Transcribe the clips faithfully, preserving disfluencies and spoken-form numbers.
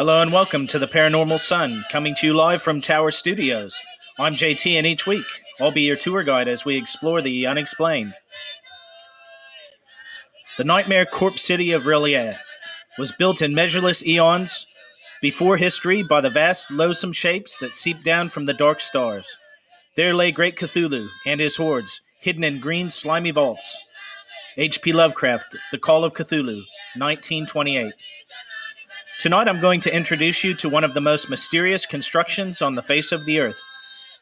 Hello and welcome to the Paranormal Sun, coming to you live from Tower Studios. I'm J T, and each week I'll be your tour guide as we explore the unexplained. The nightmare corpse city of R'lyeh was built in measureless eons before history by the vast, loathsome shapes that seeped down from the dark stars. There lay great Cthulhu and his hordes, hidden in green, slimy vaults. H P. Lovecraft, The Call of Cthulhu, nineteen twenty-eight. Tonight I'm going to introduce you to one of the most mysterious constructions on the face of the earth.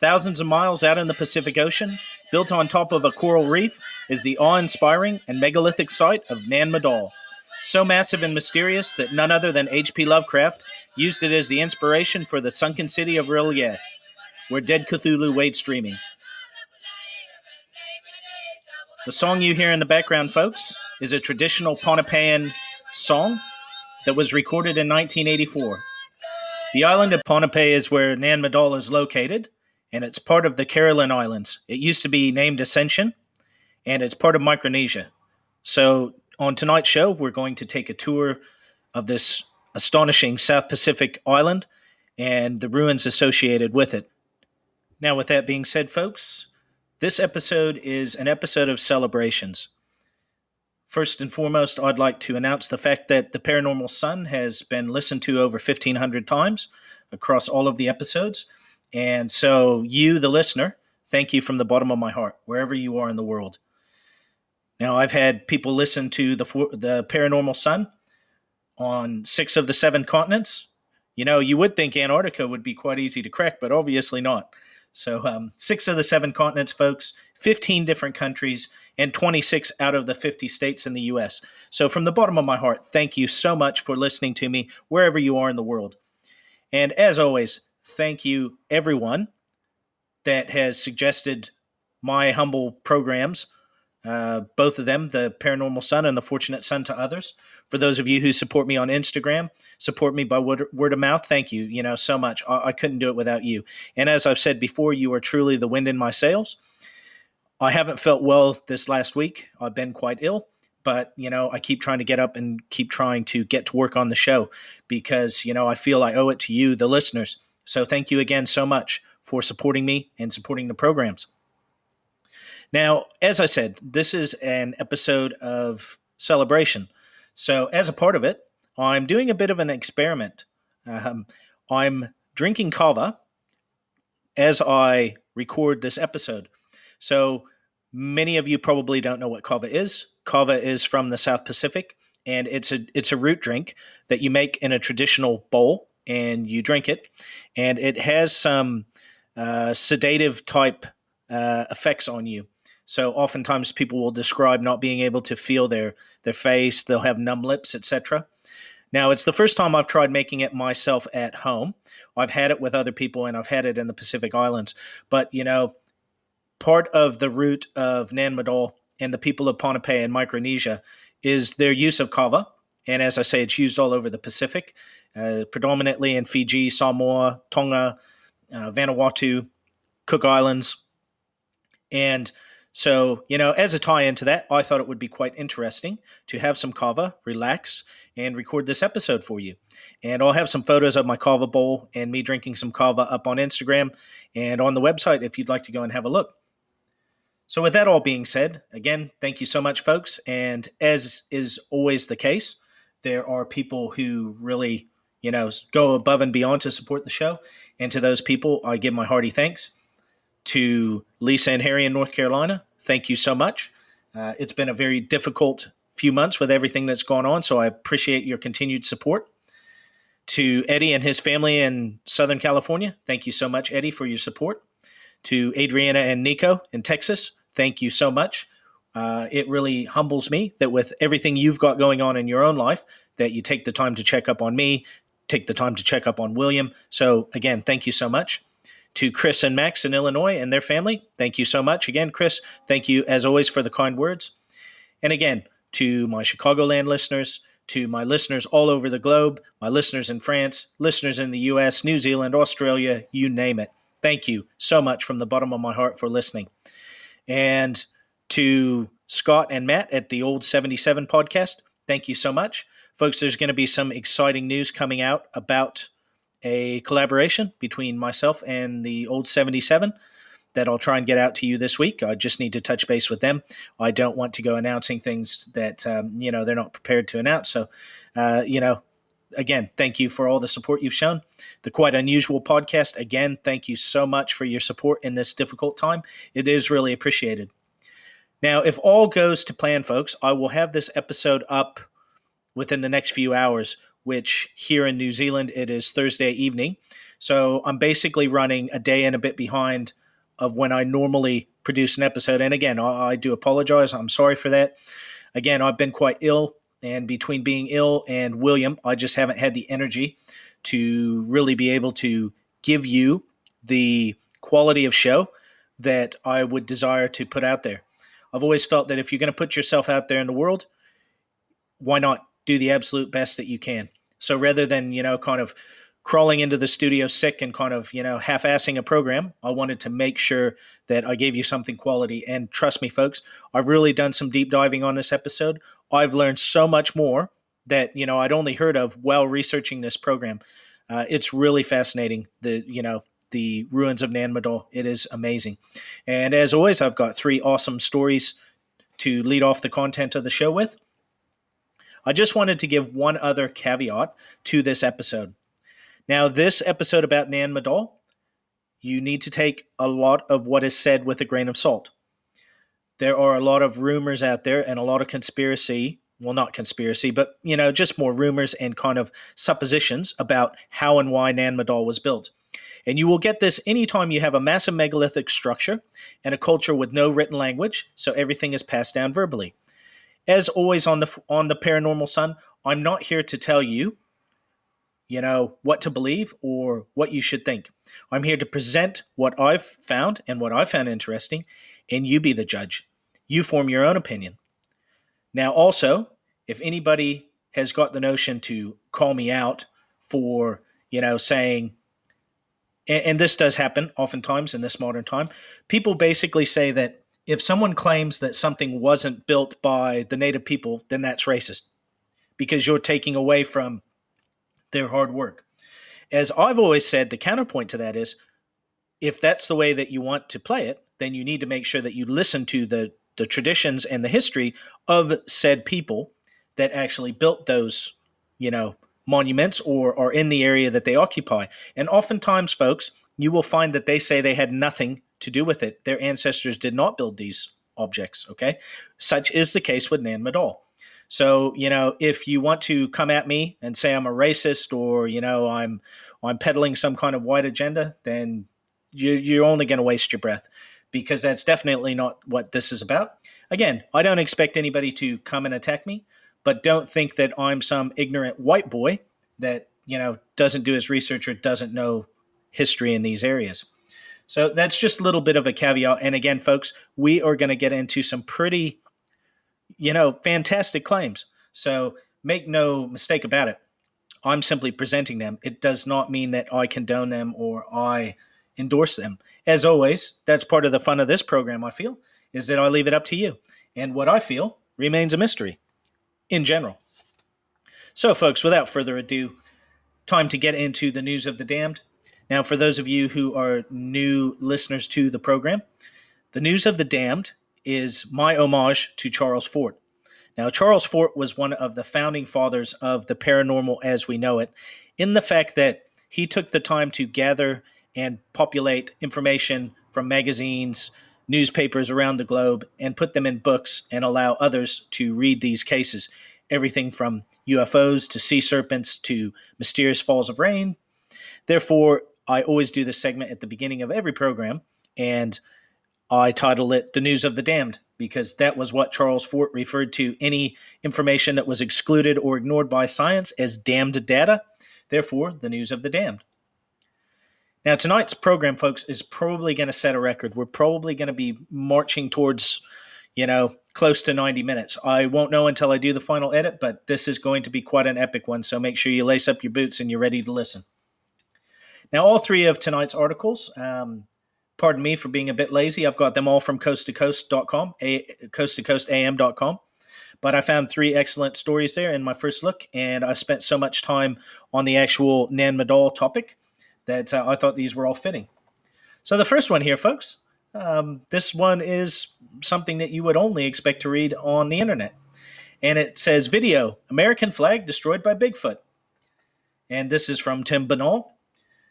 Thousands of miles out in the Pacific Ocean, built on top of a coral reef, is the awe-inspiring and megalithic site of Nan Madol. So massive and mysterious that none other than H P. Lovecraft used it as the inspiration for the sunken city of R'lyeh, where dead Cthulhu wade streaming. The song you hear in the background, folks, is a traditional Pohnpeian song that was recorded in nineteen eighty-four. The island of Pohnpei is where Nan Madol is located, and it's part of the Caroline Islands. It used to be named Ascension, and it's part of Micronesia. So on tonight's show, we're going to take a tour of this astonishing South Pacific island and the ruins associated with it. Now, with that being said, folks, this episode is an episode of celebrations. First and foremost, I'd like to announce the fact that the Paranormal Sun has been listened to over fifteen hundred times across all of the episodes. And so you, the listener, thank you from the bottom of my heart, wherever you are in the world. Now, I've had people listen to the the Paranormal Sun on six of the seven continents. You know, you would think Antarctica would be quite easy to crack, but obviously not. So um, six of the seven continents, folks, fifteen different countries, and twenty-six out of the fifty states in the U S So from the bottom of my heart, thank you so much for listening to me wherever you are in the world. And as always, thank you everyone that has suggested my humble programs, uh, both of them, the Paranormal Sun and the Fortunate Son, to others. For those of you who support me on Instagram, support me by word, word of mouth, thank you, you know, so much. I, I couldn't do it without you. And as I've said before, you are truly the wind in my sails. I haven't felt well this last week. I've been quite ill, but, you know, I keep trying to get up and keep trying to get to work on the show because, you know, I feel I owe it to you, the listeners. So thank you again so much for supporting me and supporting the programs. Now, as I said, this is an episode of celebration. So as a part of it, I'm doing a bit of an experiment. Um, I'm drinking kava as I record this episode. So many of you probably don't know what kava is. Kava is from the South Pacific, and it's a it's a root drink that you make in a traditional bowl, and you drink it. And it has some uh, sedative-type uh, effects on you. So oftentimes people will describe not being able to feel their, their face, they'll have numb lips, et cetera. Now, it's the first time I've tried making it myself at home. I've had it with other people, and I've had it in the Pacific Islands. But, you know, part of the root of Nan Madol and the people of Pohnpei and Micronesia is their use of kava. And as I say, it's used all over the Pacific, uh, predominantly in Fiji, Samoa, Tonga, uh, Vanuatu, Cook Islands. And so, you know, as a tie-in to that, I thought it would be quite interesting to have some kava, relax, and record this episode for you. And I'll have some photos of my kava bowl and me drinking some kava up on Instagram and on the website if you'd like to go and have a look. So with that all being said, again, thank you so much, folks. And as is always the case, there are people who really, you know, go above and beyond to support the show. And to those people, I give my hearty thanks. To Lisa and Harry in North Carolina, thank you so much. Uh, it's been a very difficult few months with everything that's gone on, so I appreciate your continued support. To Eddie and his family in Southern California, thank you so much, Eddie, for your support. To Adriana and Nico in Texas, thank you so much. Uh, it really humbles me that with everything you've got going on in your own life, that you take the time to check up on me, take the time to check up on William. So again, thank you so much. To Chris and Max in Illinois and their family, thank you so much. Again, Chris, thank you as always for the kind words. And again, to my Chicagoland listeners, to my listeners all over the globe, my listeners in France, listeners in the U S, New Zealand, Australia, you name it. Thank you so much from the bottom of my heart for listening. And to Scott and Matt at the Old seventy-seven Podcast, thank you so much. Folks, there's going to be some exciting news coming out about a collaboration between myself and the Old seventy-seven that I'll try and get out to you this week. I just need to touch base with them. I don't want to go announcing things that, um, you know, they're not prepared to announce. So, uh, you know, again, thank you for all the support you've shown. The Quite Unusual Podcast, again, thank you so much for your support in this difficult time. It is really appreciated. Now, if all goes to plan, folks, I will have this episode up within the next few hours, which here in New Zealand, it is Thursday evening. So I'm basically running a day and a bit behind of when I normally produce an episode. And again, I, I do apologize. I'm sorry for that. Again, I've been quite ill. And between being ill and William, I just haven't had the energy to really be able to give you the quality of show that I would desire to put out there. I've always felt that if you're going to put yourself out there in the world, why not do the absolute best that you can? So rather than, you know, kind of crawling into the studio sick and kind of, you know, half-assing a program, I wanted to make sure that I gave you something quality. And trust me, folks, I've really done some deep diving on this episode. I've learned so much more that, you know, I'd only heard of while researching this program. Uh, it's really fascinating, the, you know, the ruins of Nan Madol. It is amazing. And as always, I've got three awesome stories to lead off the content of the show with. I just wanted to give one other caveat to this episode. Now, this episode about Nan Madol, you need to take a lot of what is said with a grain of salt. There are a lot of rumors out there and a lot of conspiracy, well, not conspiracy, but, you know, just more rumors and kind of suppositions about how and why Nan Madol was built. And you will get this anytime you have a massive megalithic structure and a culture with no written language, so everything is passed down verbally. As always on the on the Paranormal Sun, I'm not here to tell you, you know, what to believe or what you should think. I'm here to present what I've found and what I found interesting, and you be the judge. You form your own opinion. Now, also, if anybody has got the notion to call me out for, you know, saying, and, and this does happen oftentimes in this modern time, people basically say that if someone claims that something wasn't built by the native people, then that's racist because you're taking away from their hard work. As I've always said, the counterpoint to that is, if that's the way that you want to play it, then you need to make sure that you listen to the, the traditions and the history of said people that actually built those, you know, monuments or are in the area that they occupy. And oftentimes, folks, you will find that they say they had nothing to do with it. Their ancestors did not build these objects, okay? Such is the case with Nan Madol. So, you know, if you want to come at me and say I'm a racist or, you know, I'm I'm peddling some kind of white agenda, then you, you're only going to waste your breath, because that's definitely not what this is about. Again, I don't expect anybody to come and attack me, but don't think that I'm some ignorant white boy that, you know, doesn't do his research or doesn't know history in these areas. So that's just a little bit of a caveat. And again, folks, we are going to get into some pretty, you know, fantastic claims. So make no mistake about it. I'm simply presenting them. It does not mean that I condone them or I endorse them. As always, that's part of the fun of this program, I feel, is that I leave it up to you. And what I feel remains a mystery in general. So, folks, without further ado, time to get into the news of the damned. Now, for those of you who are new listeners to the program, the news of the damned is my homage to Charles Fort. Now, Charles Fort was one of the founding fathers of the paranormal as we know it, in the fact that he took the time to gather and populate information from magazines, newspapers around the globe, and put them in books and allow others to read these cases. Everything from U F Os to sea serpents to mysterious falls of rain. Therefore, I always do this segment at the beginning of every program, and I title it The News of the Damned, because that was what Charles Fort referred to any information that was excluded or ignored by science as damned data. Therefore, The News of the Damned. Now, tonight's program, folks, is probably going to set a record. We're probably going to be marching towards, you know, close to ninety minutes. I won't know until I do the final edit, but this is going to be quite an epic one, so make sure you lace up your boots and you're ready to listen. Now, all three of tonight's articles, um, pardon me for being a bit lazy, I've got them all from coast to coast dot com, coast to coast a m dot com. But I found three excellent stories there in my first look, and I spent so much time on the actual Nan Madol topic that uh, I thought these were all fitting. So the first one here, folks, um, this one is something that you would only expect to read on the internet. And it says, video, American flag destroyed by Bigfoot. And this is from Tim Bernal.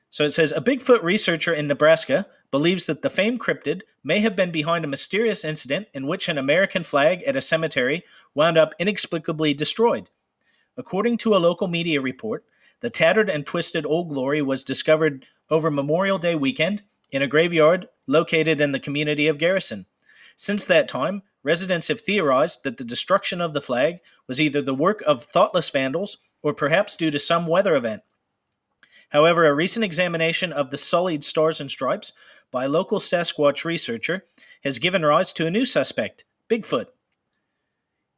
So it says, a Bigfoot researcher in Nebraska believes that the famed cryptid may have been behind a mysterious incident in which an American flag at a cemetery wound up inexplicably destroyed. According to a local media report, the tattered and twisted Old Glory was discovered over Memorial Day weekend in a graveyard located in the community of Garrison. Since that time, residents have theorized that the destruction of the flag was either the work of thoughtless vandals or perhaps due to some weather event. However, a recent examination of the sullied stars and stripes by a local Sasquatch researcher has given rise to a new suspect, Bigfoot.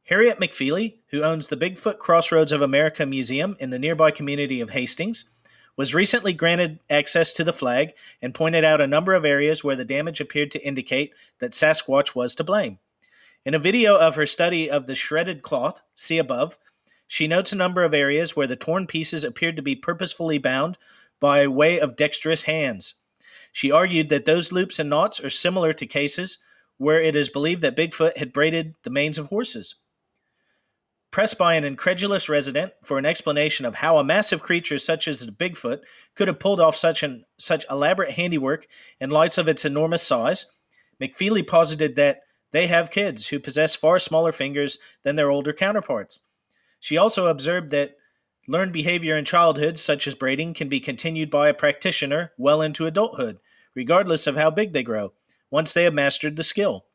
Harriet McFeely, who owns the Bigfoot Crossroads of America Museum in the nearby community of Hastings, was recently granted access to the flag and pointed out a number of areas where the damage appeared to indicate that Sasquatch was to blame. In a video of her study of the shredded cloth, see above, she notes a number of areas where the torn pieces appeared to be purposefully bound by way of dexterous hands. She argued that those loops and knots are similar to cases where it is believed that Bigfoot had braided the manes of horses. Pressed by an incredulous resident for an explanation of how a massive creature such as the Bigfoot could have pulled off such an such elaborate handiwork in light of its enormous size, McFeely posited that they have kids who possess far smaller fingers than their older counterparts. She also observed that learned behavior in childhood, such as braiding, can be continued by a practitioner well into adulthood, regardless of how big they grow, once they have mastered the skill.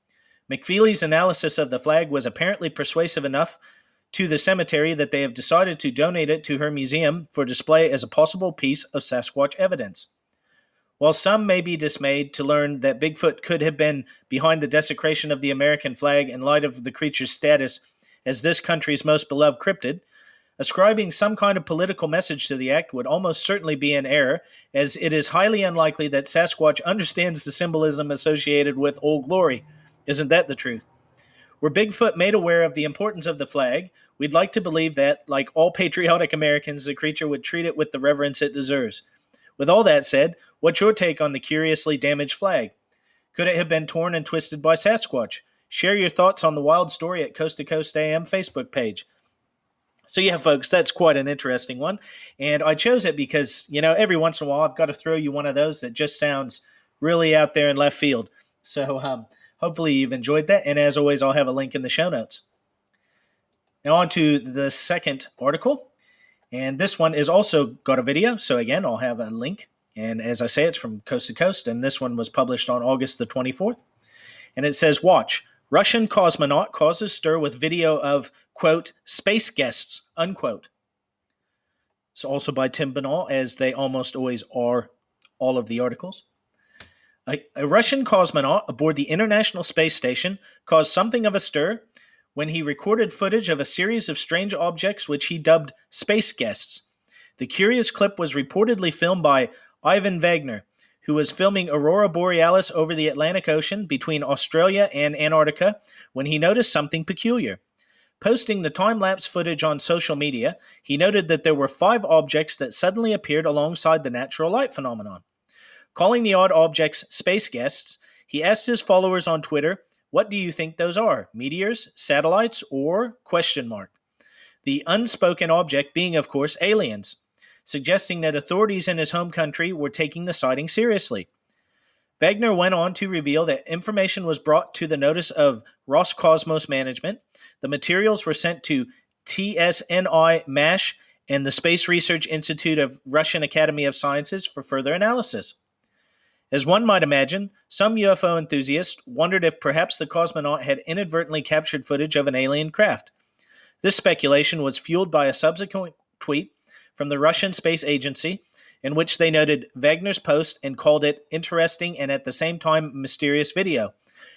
McFeely's analysis of the flag was apparently persuasive enough to the cemetery that they have decided to donate it to her museum for display as a possible piece of Sasquatch evidence. While some may be dismayed to learn that Bigfoot could have been behind the desecration of the American flag in light of the creature's status as this country's most beloved cryptid, ascribing some kind of political message to the act would almost certainly be an error, as it is highly unlikely that Sasquatch understands the symbolism associated with Old Glory. Isn't that the truth? Were Bigfoot made aware of the importance of the flag, we'd like to believe that, like all patriotic Americans, the creature would treat it with the reverence it deserves. With all that said, what's your take on the curiously damaged flag? Could it have been torn and twisted by Sasquatch? Share your thoughts on the wild story at Coast to Coast A M Facebook page. So yeah, folks, that's quite an interesting one. And I chose it because, you know, every once in a while I've got to throw you one of those that just sounds really out there in left field. So um, hopefully you've enjoyed that. And as always, I'll have a link in the show notes. Now on to the second article. And this one is also got a video. So again, I'll have a link. And as I say, it's from Coast to Coast. And this one was published on August the twenty-fourth. And it says, watch. Russian cosmonaut causes stir with video of, quote, space guests, unquote. It's also by Tim Bernal, as they almost always are all of the articles. A, a Russian cosmonaut aboard the International Space Station caused something of a stir when he recorded footage of a series of strange objects which he dubbed space guests. The curious clip was reportedly filmed by Ivan Wagner, who was filming Aurora Borealis over the Atlantic Ocean between Australia and Antarctica when he noticed something peculiar. Posting the time-lapse footage on social media, he noted that there were five objects that suddenly appeared alongside the natural light phenomenon. Calling the odd objects space guests, he asked his followers on Twitter, "What do you think those are? Meteors, satellites, or question mark?" The unspoken object being, of course, aliens, suggesting that authorities in his home country were taking the sighting seriously. Wagner went on to reveal that information was brought to the notice of Roscosmos management. The materials were sent to T S N I MASH and the Space Research Institute of Russian Academy of Sciences for further analysis. As one might imagine, some U F O enthusiasts wondered if perhaps the cosmonaut had inadvertently captured footage of an alien craft. This speculation was fueled by a subsequent tweet from the Russian Space Agency, in which they noted Wagner's post and called it interesting and at the same time mysterious video.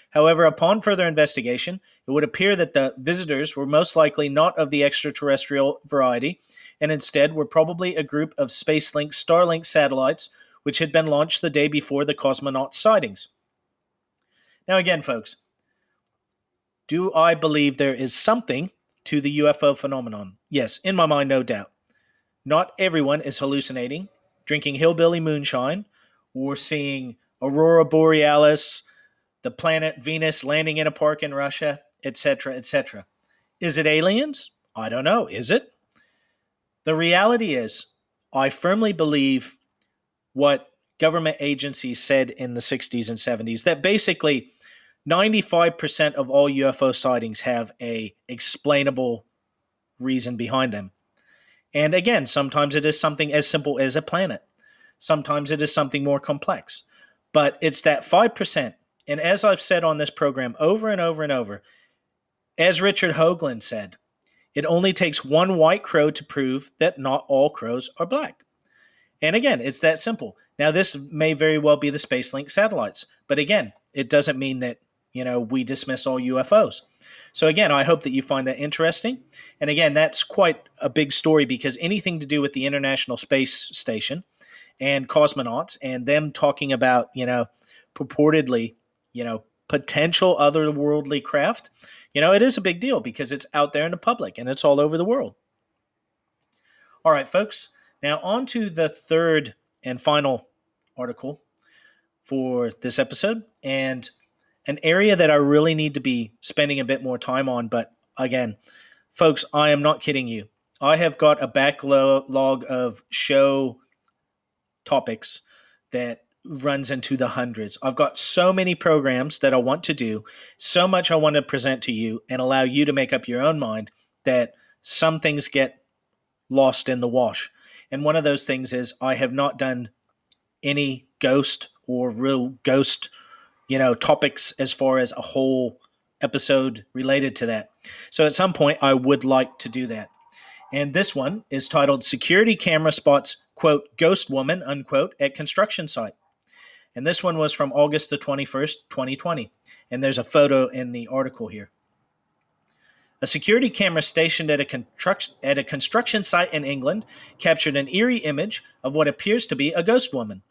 However, upon further investigation, it would appear that the visitors were most likely not of the extraterrestrial variety, and instead were probably a group of Spacelink Starlink satellites, which had been launched the day before the cosmonaut sightings. Now again, folks, do I believe there is something to the U F O phenomenon. Yes, in my mind, no doubt. Not everyone is hallucinating, drinking hillbilly moonshine, or seeing Aurora Borealis, the planet Venus landing in a park in Russia, et cetera, et cetera. Is it aliens? I don't know. Is it? The reality is, I firmly believe what government agencies said in the sixties and seventies, that basically ninety-five percent of all U F O sightings have a explainable reason behind them. And again, sometimes it is something as simple as a planet. Sometimes it is something more complex. But it's that five percent. And as I've said on this program over and over and over, as Richard Hoagland said, it only takes one white crow to prove that not all crows are black. And again, it's that simple. Now, this may very well be the Spacelink satellites. But again, it doesn't mean that, you know, we dismiss all U F Os. So again, I hope that you find that interesting. And again, that's quite a big story, because anything to do with the International Space Station and cosmonauts and them talking about, you know, purportedly, you know, potential otherworldly craft, you know, it is a big deal because it's out there in the public and it's all over the world. All right, folks. Now on to the third and final article for this episode, and an area that I really need to be spending a bit more time on. But again, folks, I am not kidding you. I have got a backlog of show topics that runs into the hundreds. I've got so many programs that I want to do, so much I want to present to you and allow you to make up your own mind, that some things get lost in the wash. And one of those things is I have not done any ghost or real ghost, you know, topics as far as a whole episode related to that. So at some point I would like to do that. And this one is titled Security Camera Spots, quote, Ghost Woman, unquote, at Construction Site. And this one was from August the twenty-first, twenty twenty. And there's a photo in the article here. A security camera stationed at a, construct- at a construction site in England captured an eerie image of what appears to be a ghost woman.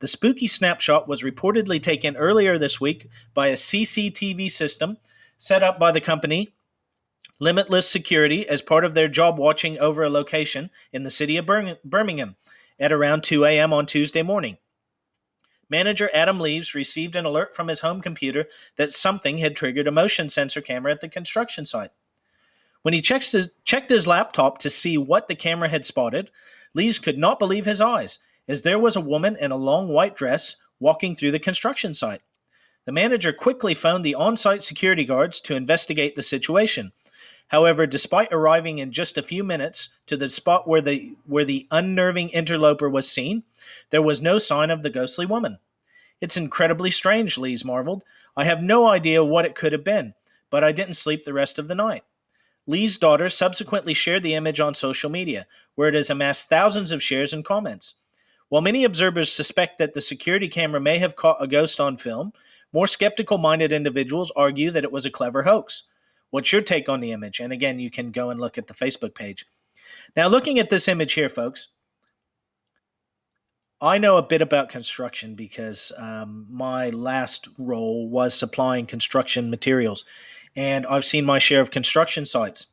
The spooky snapshot was reportedly taken earlier this week by a C C T V system set up by the company Limitless Security as part of their job watching over a location in the city of Birmingham at around two a.m. on Tuesday morning. Manager Adam Leaves received an alert from his home computer that something had triggered a motion sensor camera at the construction site. When he checked his, checked his laptop to see what the camera had spotted, Leaves could not believe his eyes, as there was a woman in a long white dress walking through the construction site. The manager quickly phoned the on-site security guards to investigate the situation. However, despite arriving in just a few minutes to the spot where the where the unnerving interloper was seen, there was no sign of the ghostly woman. It's incredibly strange, Lees marveled. I have no idea what it could have been, but I didn't sleep the rest of the night. Lee's daughter subsequently shared the image on social media, where it has amassed thousands of shares and comments. While many observers suspect that the security camera may have caught a ghost on film, more skeptical-minded individuals argue that it was a clever hoax. What's your take on the image? And again, you can go and look at the Facebook page. Now, looking at this image here, folks, I know a bit about construction because um, my last role was supplying construction materials, and I've seen my share of construction sites.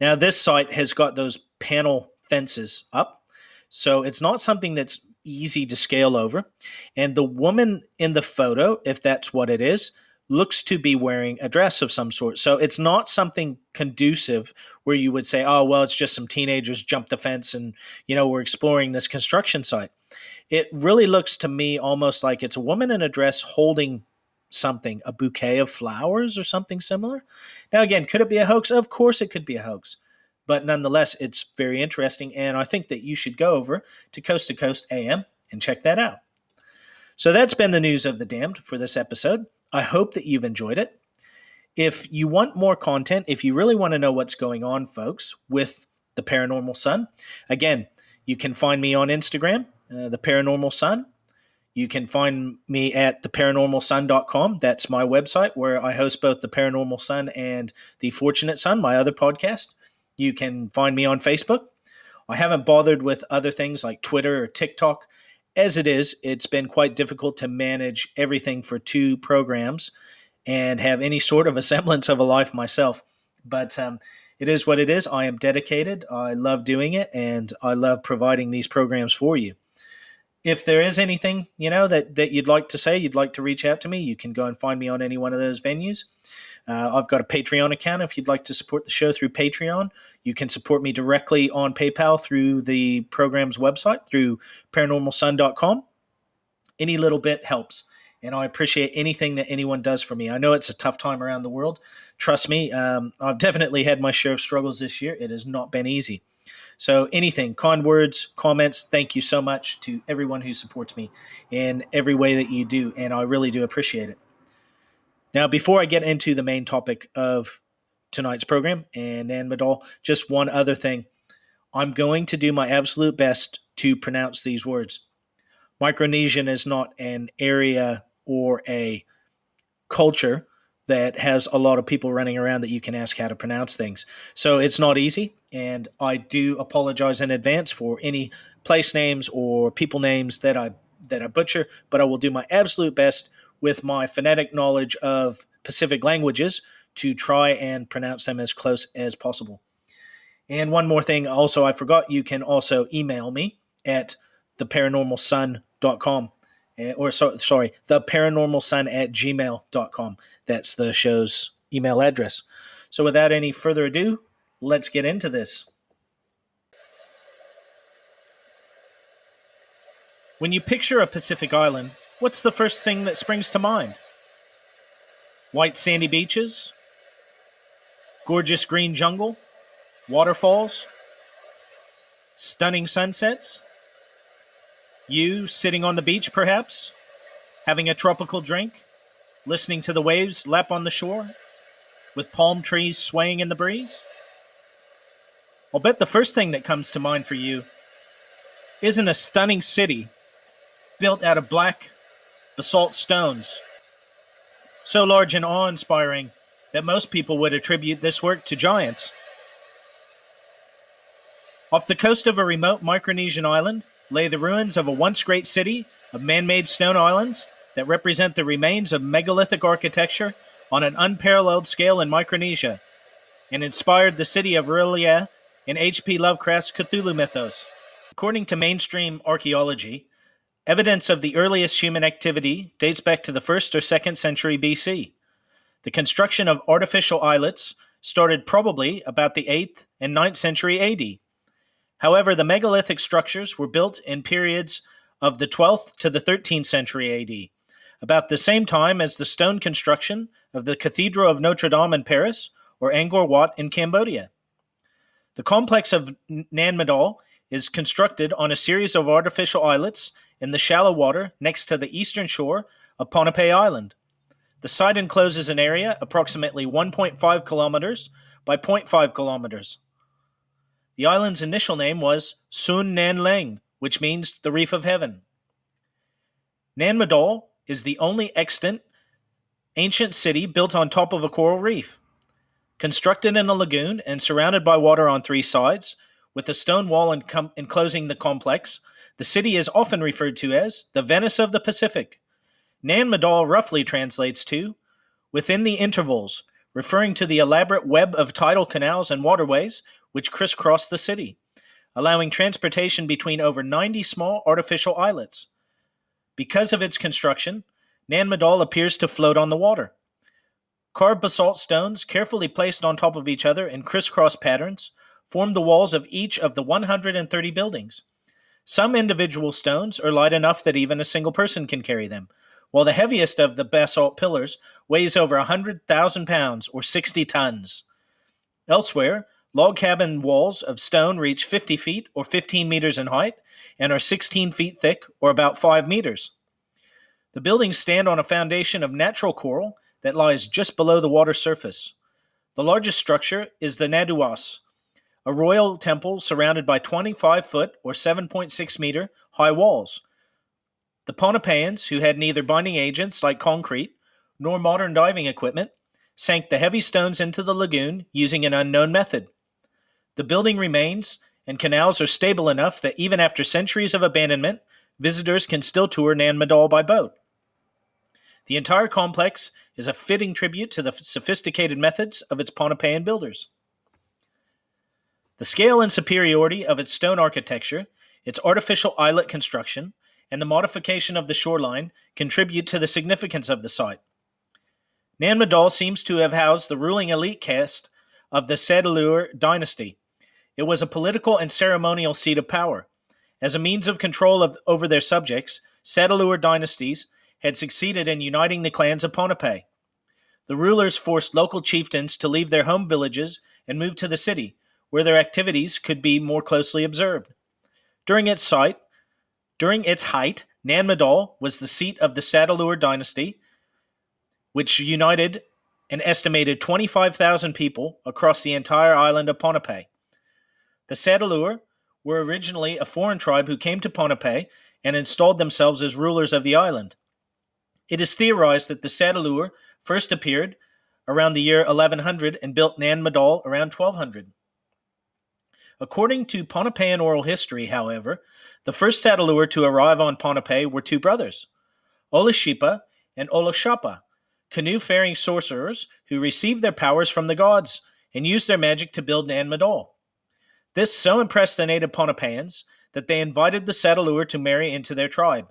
Now, this site has got those panel fences up, so it's not something that's easy to scale over. And the woman in the photo, if that's what it is, looks to be wearing a dress of some sort. So it's not something conducive where you would say, oh, well, it's just some teenagers jumped the fence and, you know, we're exploring this construction site. It really looks to me almost like it's a woman in a dress holding something, a bouquet of flowers or something similar. Now, again, could it be a hoax? Of course it could be a hoax. But nonetheless, it's very interesting, and I think that you should go over to Coast to Coast A M and check that out. So that's been the news of the damned for this episode. I hope that you've enjoyed it. If you want more content, if you really want to know what's going on, folks, with the Paranormal Sun, again, you can find me on Instagram, uh, the Paranormal Sun. You can find me at the paranormal sun dot com. That's my website where I host both the Paranormal Sun and the Fortunate Son, my other podcast. You can find me on Facebook. I haven't bothered with other things like Twitter or TikTok. As it is, it's been quite difficult to manage everything for two programs and have any sort of a semblance of a life myself. But um, it is what it is. I am dedicated. I love doing it, and I love providing these programs for you. If there is anything, you know, that, that you'd like to say, you'd like to reach out to me, you can go and find me on any one of those venues. Uh, I've got a Patreon account. If you'd like to support the show through Patreon, you can support me directly on PayPal through the program's website, through paranormal sun dot com. Any little bit helps, and I appreciate anything that anyone does for me. I know it's a tough time around the world. Trust me, um, I've definitely had my share of struggles this year. It has not been easy. So anything, kind words, comments, thank you so much to everyone who supports me in every way that you do, and I really do appreciate it. Now, before I get into the main topic of tonight's program and Nan Madol, just one other thing. I'm going to do my absolute best to pronounce these words. Micronesian is not an area or a culture that has a lot of people running around that you can ask how to pronounce things. So it's not easy, and I do apologize in advance for any place names or people names that I that I butcher, but I will do my absolute best with my phonetic knowledge of Pacific languages to try and pronounce them as close as possible. And one more thing also I forgot, you can also email me at the paranormal sun dot com. Or so, sorry, the paranormal sun at gmail dot com. That's the show's email address. So without any further ado, let's get into this. When you picture a Pacific island, what's the first thing that springs to mind? White sandy beaches? Gorgeous green jungle? Waterfalls? Stunning sunsets? You sitting on the beach, perhaps, having a tropical drink, listening to the waves lap on the shore, with palm trees swaying in the breeze? I'll bet the first thing that comes to mind for you isn't a stunning city built out of black basalt stones, so large and awe-inspiring that most people would attribute this work to giants. Off the coast of a remote Micronesian island lay the ruins of a once great city of man-made stone islands that represent the remains of megalithic architecture on an unparalleled scale in Micronesia, and inspired the city of R'lyeh in H P Lovecraft's Cthulhu mythos. According to mainstream archaeology, evidence of the earliest human activity dates back to the first or second century B C. The construction of artificial islets started probably about the eighth and ninth century A D. However, the megalithic structures were built in periods of the twelfth to the thirteenth century A D, about the same time as the stone construction of the Cathedral of Notre Dame in Paris or Angkor Wat in Cambodia. The complex of Nan Madol is constructed on a series of artificial islets in the shallow water next to the eastern shore of Pohnpei Island. The site encloses an area approximately one point five kilometers by zero point five kilometers. The island's initial name was Sun Nan Leng, which means the Reef of Heaven. Nan Madol is the only extant ancient city built on top of a coral reef. Constructed in a lagoon and surrounded by water on three sides, with a stone wall encom- enclosing the complex, the city is often referred to as the Venice of the Pacific. Nan Madol roughly translates to within the intervals, referring to the elaborate web of tidal canals and waterways which crisscross the city, allowing transportation between over ninety small artificial islets. Because of its construction, Nan Madol appears to float on the water. Carved basalt stones, carefully placed on top of each other in crisscross patterns, form the walls of each of the one hundred thirty buildings. Some individual stones are light enough that even a single person can carry them, while the heaviest of the basalt pillars weighs over one hundred thousand pounds or sixty tons. Elsewhere, log cabin walls of stone reach fifty feet or fifteen meters in height and are sixteen feet thick or about five meters. The buildings stand on a foundation of natural coral that lies just below the water surface. The largest structure is the Nandauwas, a royal temple surrounded by twenty-five foot or seven point six meter high walls. The Pohnpeians, who had neither binding agents like concrete nor modern diving equipment, sank the heavy stones into the lagoon using an unknown method. The building remains, and canals are stable enough that even after centuries of abandonment, visitors can still tour Nan Madol by boat. The entire complex is a fitting tribute to the sophisticated methods of its Pohnpeian builders. The scale and superiority of its stone architecture, its artificial islet construction, and the modification of the shoreline contribute to the significance of the site. Nan Madol seems to have housed the ruling elite caste of the Saudeleur dynasty. It was a political and ceremonial seat of power. As a means of control of, over their subjects, Saudeleur dynasties had succeeded in uniting the clans of Pohnpei. The rulers forced local chieftains to leave their home villages and move to the city, where their activities could be more closely observed. During its site, during its height, Nan Madol was the seat of the Saudeleur dynasty, which united an estimated twenty-five thousand people across the entire island of Pohnpei. The Saudeleur were originally a foreign tribe who came to Pohnpei and installed themselves as rulers of the island. It is theorized that the Saudeleur first appeared around the year eleven hundred and built Nan Madol around twelve hundred. According to Pohnpeian oral history, however, the first Saudeleur to arrive on Pohnpei were two brothers, Olosipa and Olosopa, canoe-faring sorcerers who received their powers from the gods and used their magic to build Nan Madol. This so impressed the native Pohnpeians that they invited the Saudeleur to marry into their tribe.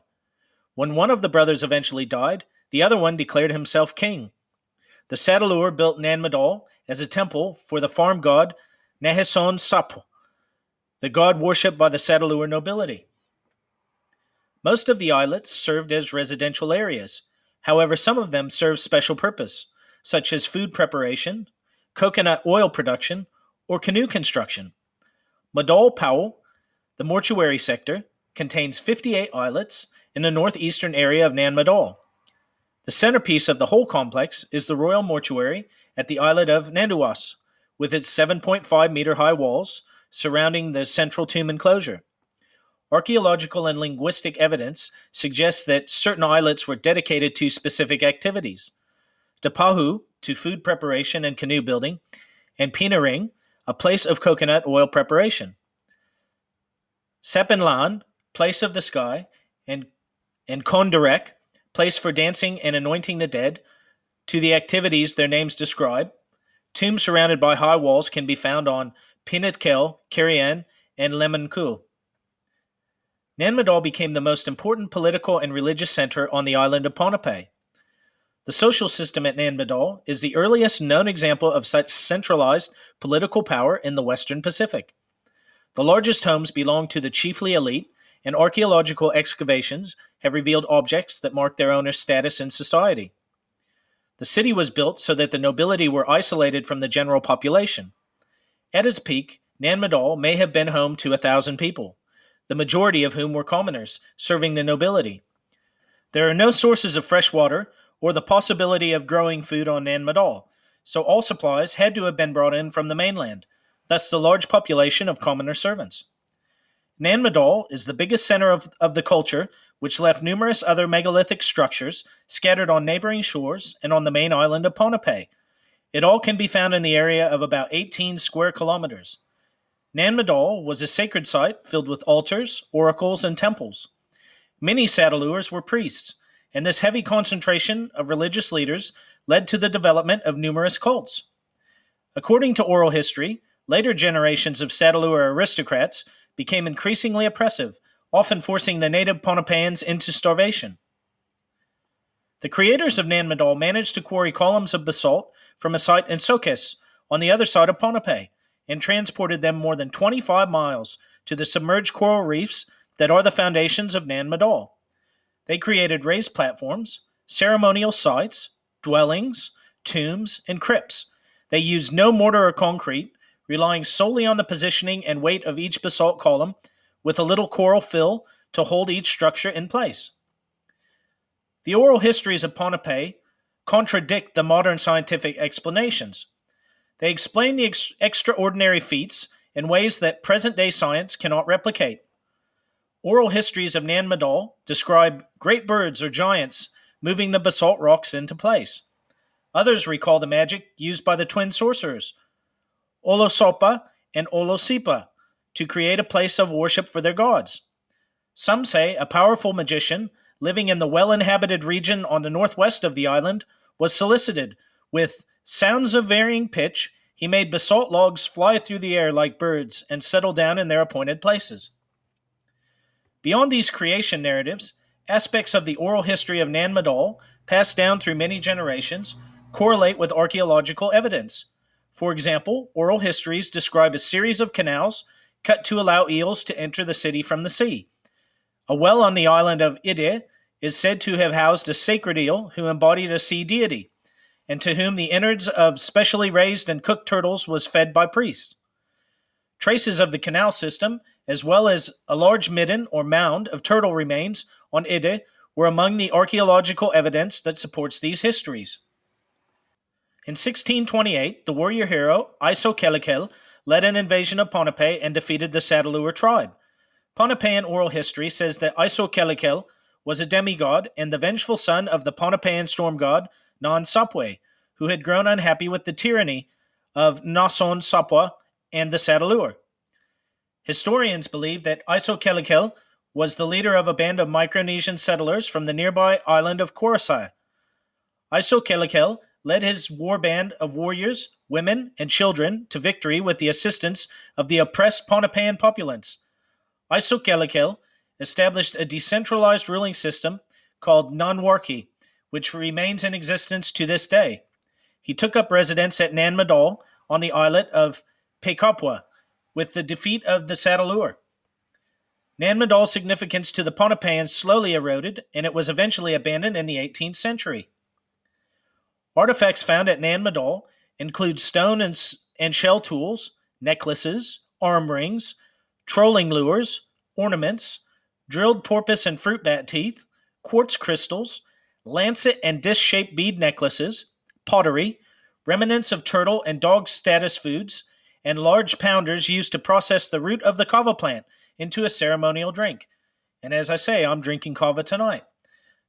When one of the brothers eventually died, the other one declared himself king. The Saudeleur built Nan Madol as a temple for the farm god Nahnisohn Sahpw, the god worshipped by the Saudeleur nobility. Most of the islets served as residential areas. However, some of them served special purpose, such as food preparation, coconut oil production, or canoe construction. Madol Powell, the mortuary sector, contains fifty-eight islets in the northeastern area of Nan Madol. The centerpiece of the whole complex is the royal mortuary at the islet of Nandauwas, with its seven point five meter high walls surrounding the central tomb enclosure. Archaeological and linguistic evidence suggests that certain islets were dedicated to specific activities. Tapahu, to food preparation and canoe building, and Pinaring, a place of coconut oil preparation. Sepinlan, place of the sky, and, and Konderek, place for dancing and anointing the dead, to the activities their names describe. Tombs surrounded by high walls can be found on Pinatkel, Karyan, and Lemurian. Nan Madol became the most important political and religious center on the island of Pohnpei. The social system at Nan Madol is the earliest known example of such centralized political power in the Western Pacific. The largest homes belong to the chiefly elite, and archaeological excavations have revealed objects that mark their owner's status in society. The city was built so that the nobility were isolated from the general population. At its peak, Nan Madol may have been home to a thousand people, the majority of whom were commoners serving the nobility. There are no sources of fresh water or the possibility of growing food on Nan Madol, so all supplies had to have been brought in from the mainland, thus the large population of commoner servants. Nan Madol is the biggest center of, of the culture, which left numerous other megalithic structures scattered on neighboring shores and on the main island of Pohnpei. It all can be found in the area of about eighteen square kilometers. Nan Madol was a sacred site filled with altars, oracles, and temples. Many Saudeleurs were priests, and this heavy concentration of religious leaders led to the development of numerous cults. According to oral history, later generations of Saudeleur aristocrats became increasingly oppressive, often forcing the native Pohnpeians into starvation. The creators of Nan Madol managed to quarry columns of basalt from a site in Sokis, on the other side of Pohnpei, and transported them more than twenty-five miles to the submerged coral reefs that are the foundations of Nan Madol. They created raised platforms, ceremonial sites, dwellings, tombs, and crypts. They used no mortar or concrete, relying solely on the positioning and weight of each basalt column, with a little coral fill to hold each structure in place. The oral histories of Pohnpei contradict the modern scientific explanations. They explain the ex- extraordinary feats in ways that present-day science cannot replicate. Oral histories of Nan Madol describe great birds or giants moving the basalt rocks into place. Others recall the magic used by the twin sorcerers, Olosopa and Olosipa, to create a place of worship for their gods. Some say a powerful magician living in the well-inhabited region on the northwest of the island, was solicited. With sounds of varying pitch, he made basalt logs fly through the air like birds and settle down in their appointed places. Beyond these creation narratives, aspects of the oral history of Nan Madol, passed down through many generations, correlate with archaeological evidence. For example, oral histories describe a series of canals cut to allow eels to enter the city from the sea. A well on the island of Ide is said to have housed a sacred eel who embodied a sea deity, and to whom the innards of specially raised and cooked turtles was fed by priests. Traces of the canal system, as well as a large midden or mound of turtle remains on Ide, were among the archaeological evidence that supports these histories. In sixteen twenty-eight, the warrior hero Isokelekel led an invasion of Pohnpei and defeated the Saudeleur tribe. Pohnpeian oral history says that Isokelekel was a demigod and the vengeful son of the Pohnpeian storm god Nahnisohn Sahpw, who had grown unhappy with the tyranny of Nahnisohn Sahpw and the Saudeleur. Historians believe that Isokelekel was the leader of a band of Micronesian settlers from the nearby island of Kosrae. Isokelekel led his war band of warriors, women, and children to victory with the assistance of the oppressed Pohnpeian populace. Isokelekel established a decentralized ruling system called Nanwarki, which remains in existence to this day. He took up residence at Nan Madol on the islet of Pekapwa with the defeat of the Saudeleur. Nan Madol's significance to the Pohnpeians slowly eroded, and it was eventually abandoned in the eighteenth century. Artifacts found at Nan Madol include stone and, and shell tools, necklaces, arm rings, trolling lures, ornaments, drilled porpoise and fruit bat teeth, quartz crystals, lancet and disc-shaped bead necklaces, pottery, remnants of turtle and dog status foods, and large pounders used to process the root of the kava plant into a ceremonial drink. And as I say, I'm drinking kava tonight.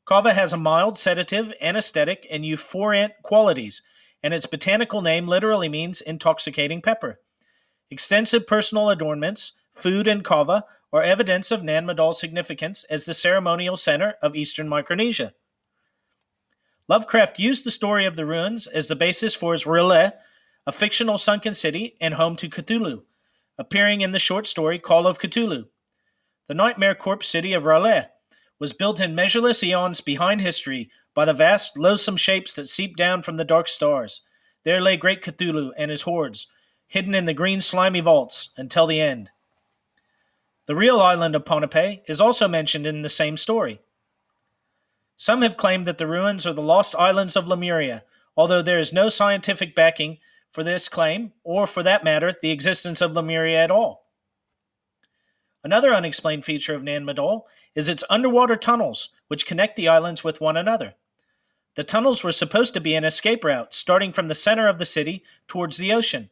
Kava has a mild sedative, anesthetic, and euphoric qualities, and its botanical name literally means intoxicating pepper. Extensive personal adornments, food, and kava are evidence of Nan Madol's significance as the ceremonial center of Eastern Micronesia. Lovecraft used the story of the ruins as the basis for his R'lyeh, a fictional sunken city and home to Cthulhu, appearing in the short story Call of Cthulhu. The nightmare corpse city of R'lyeh was built in measureless eons behind history by the vast, loathsome shapes that seeped down from the dark stars. There lay great Cthulhu and his hordes, hidden in the green slimy vaults until the end. The real island of Pohnpei is also mentioned in the same story. Some have claimed that the ruins are the lost islands of Lemuria, although there is no scientific backing for this claim, or for that matter, the existence of Lemuria at all. Another unexplained feature of Nan Madol is its underwater tunnels, which connect the islands with one another. The tunnels were supposed to be an escape route, starting from the center of the city towards the ocean.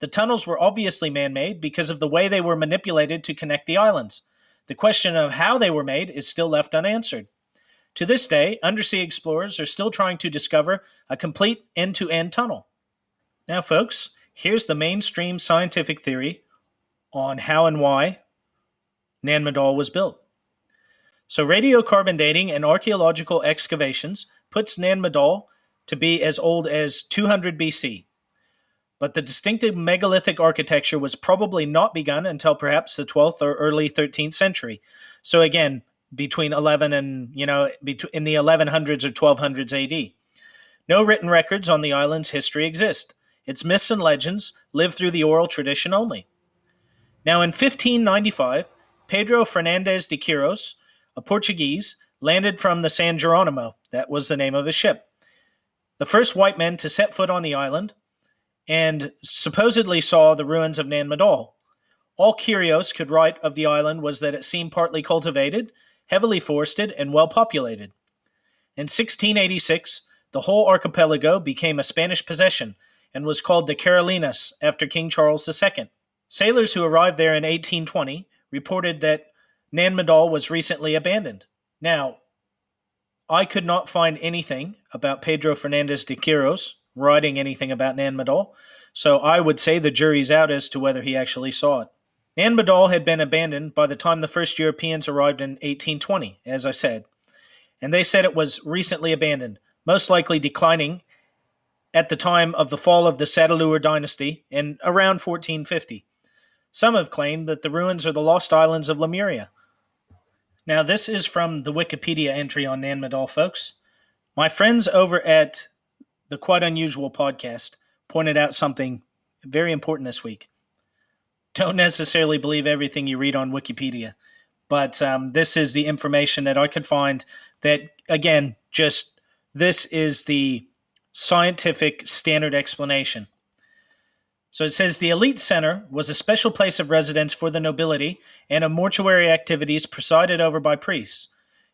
The tunnels were obviously man-made because of the way they were manipulated to connect the islands. The question of how they were made is still left unanswered. To this day, undersea explorers are still trying to discover a complete end-to-end tunnel. Now, folks, here's the mainstream scientific theory on how and why Nan Madol was built. So radiocarbon dating and archaeological excavations puts Nan Madol to be as old as two hundred B C, but the distinctive megalithic architecture was probably not begun until perhaps the twelfth or early thirteenth century. So again, between eleven and, you know, in the eleven hundreds or twelve hundreds A D. No written records on the island's history exist. Its myths and legends live through the oral tradition only. Now, in fifteen ninety-five, Pedro Fernandes de Quiros, a Portuguese, landed from the San Geronimo. That was the name of his ship. The first white men to set foot on the island and supposedly saw the ruins of Nan Madol. All Quiros could write of the island was that it seemed partly cultivated, heavily forested, and well-populated. In sixteen eighty-six, the whole archipelago became a Spanish possession and was called the Carolinas after King Charles the Second. Sailors who arrived there in eighteen twenty reported that Nan Madol was recently abandoned. Now, I could not find anything about Pedro Fernandes de Quiros writing anything about Nan Madol, so I would say the jury's out as to whether he actually saw it. Nan Madol had been abandoned by the time the first Europeans arrived in eighteen twenty, as I said, and they said it was recently abandoned, most likely declining at the time of the fall of the Saudeleur dynasty in around fourteen fifty. Some have claimed that the ruins are the lost islands of Lemuria. Now, this is from the Wikipedia entry on Nan Madol, folks. My friends over at the Quite Unusual Podcast pointed out something very important this week. Don't necessarily believe everything you read on Wikipedia, but um, this is the information that I could find that, again, just this is the scientific standard explanation. So it says the elite center was a special place of residence for the nobility and of mortuary activities presided over by priests.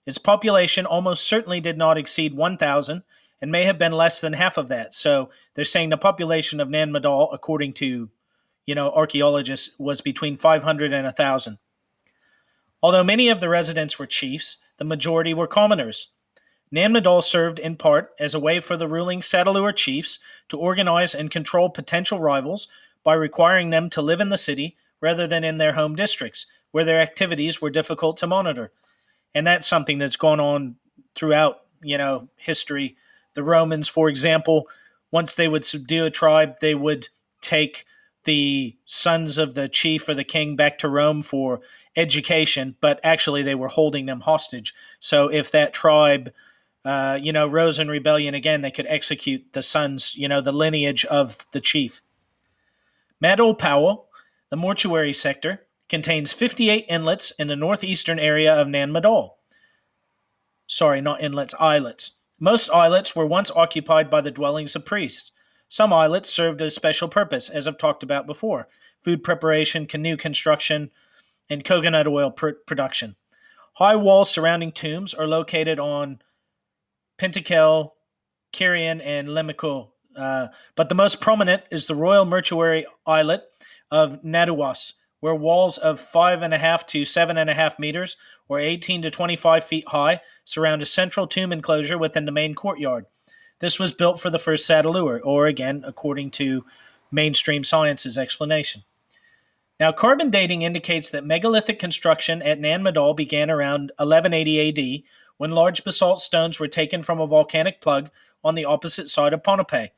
Its population almost certainly did not exceed one thousand and may have been less than half of that. So they're saying the population of Nan Madol, according to, you know, archaeologists, was between five hundred and one thousand. Although many of the residents were chiefs, the majority were commoners. Nan Madol served in part as a way for the ruling Saudeleur chiefs to organize and control potential rivals by requiring them to live in the city rather than in their home districts, where their activities were difficult to monitor. And that's something that's gone on throughout, you know, history. The Romans, for example, once they would subdue a tribe, they would take the sons of the chief or the king back to Rome for education, but actually they were holding them hostage. So if that tribe Uh, you know, rose in rebellion again, they could execute the sons, you know, the lineage of the chief. Madol Powell, the mortuary sector, contains fifty-eight inlets in the northeastern area of Nan Madol. Sorry, not inlets, islets. Most islets were once occupied by the dwellings of priests. Some islets served as special purpose, as I've talked about before, food preparation, canoe construction, and coconut oil pr- production. High walls surrounding tombs are located on Pinatkel, Karyan, and Lemurian, uh, but the most prominent is the royal mortuary islet of Nandauwas, where walls of five and a half to seven and a half meters, or eighteen to twenty-five feet high, surround a central tomb enclosure within the main courtyard. This was built for the first Saudeleur, or again, according to mainstream science's explanation. Now, carbon dating indicates that megalithic construction at Nan Madol began around eleven eighty A D, when large basalt stones were taken from a volcanic plug on the opposite side of Pohnpei.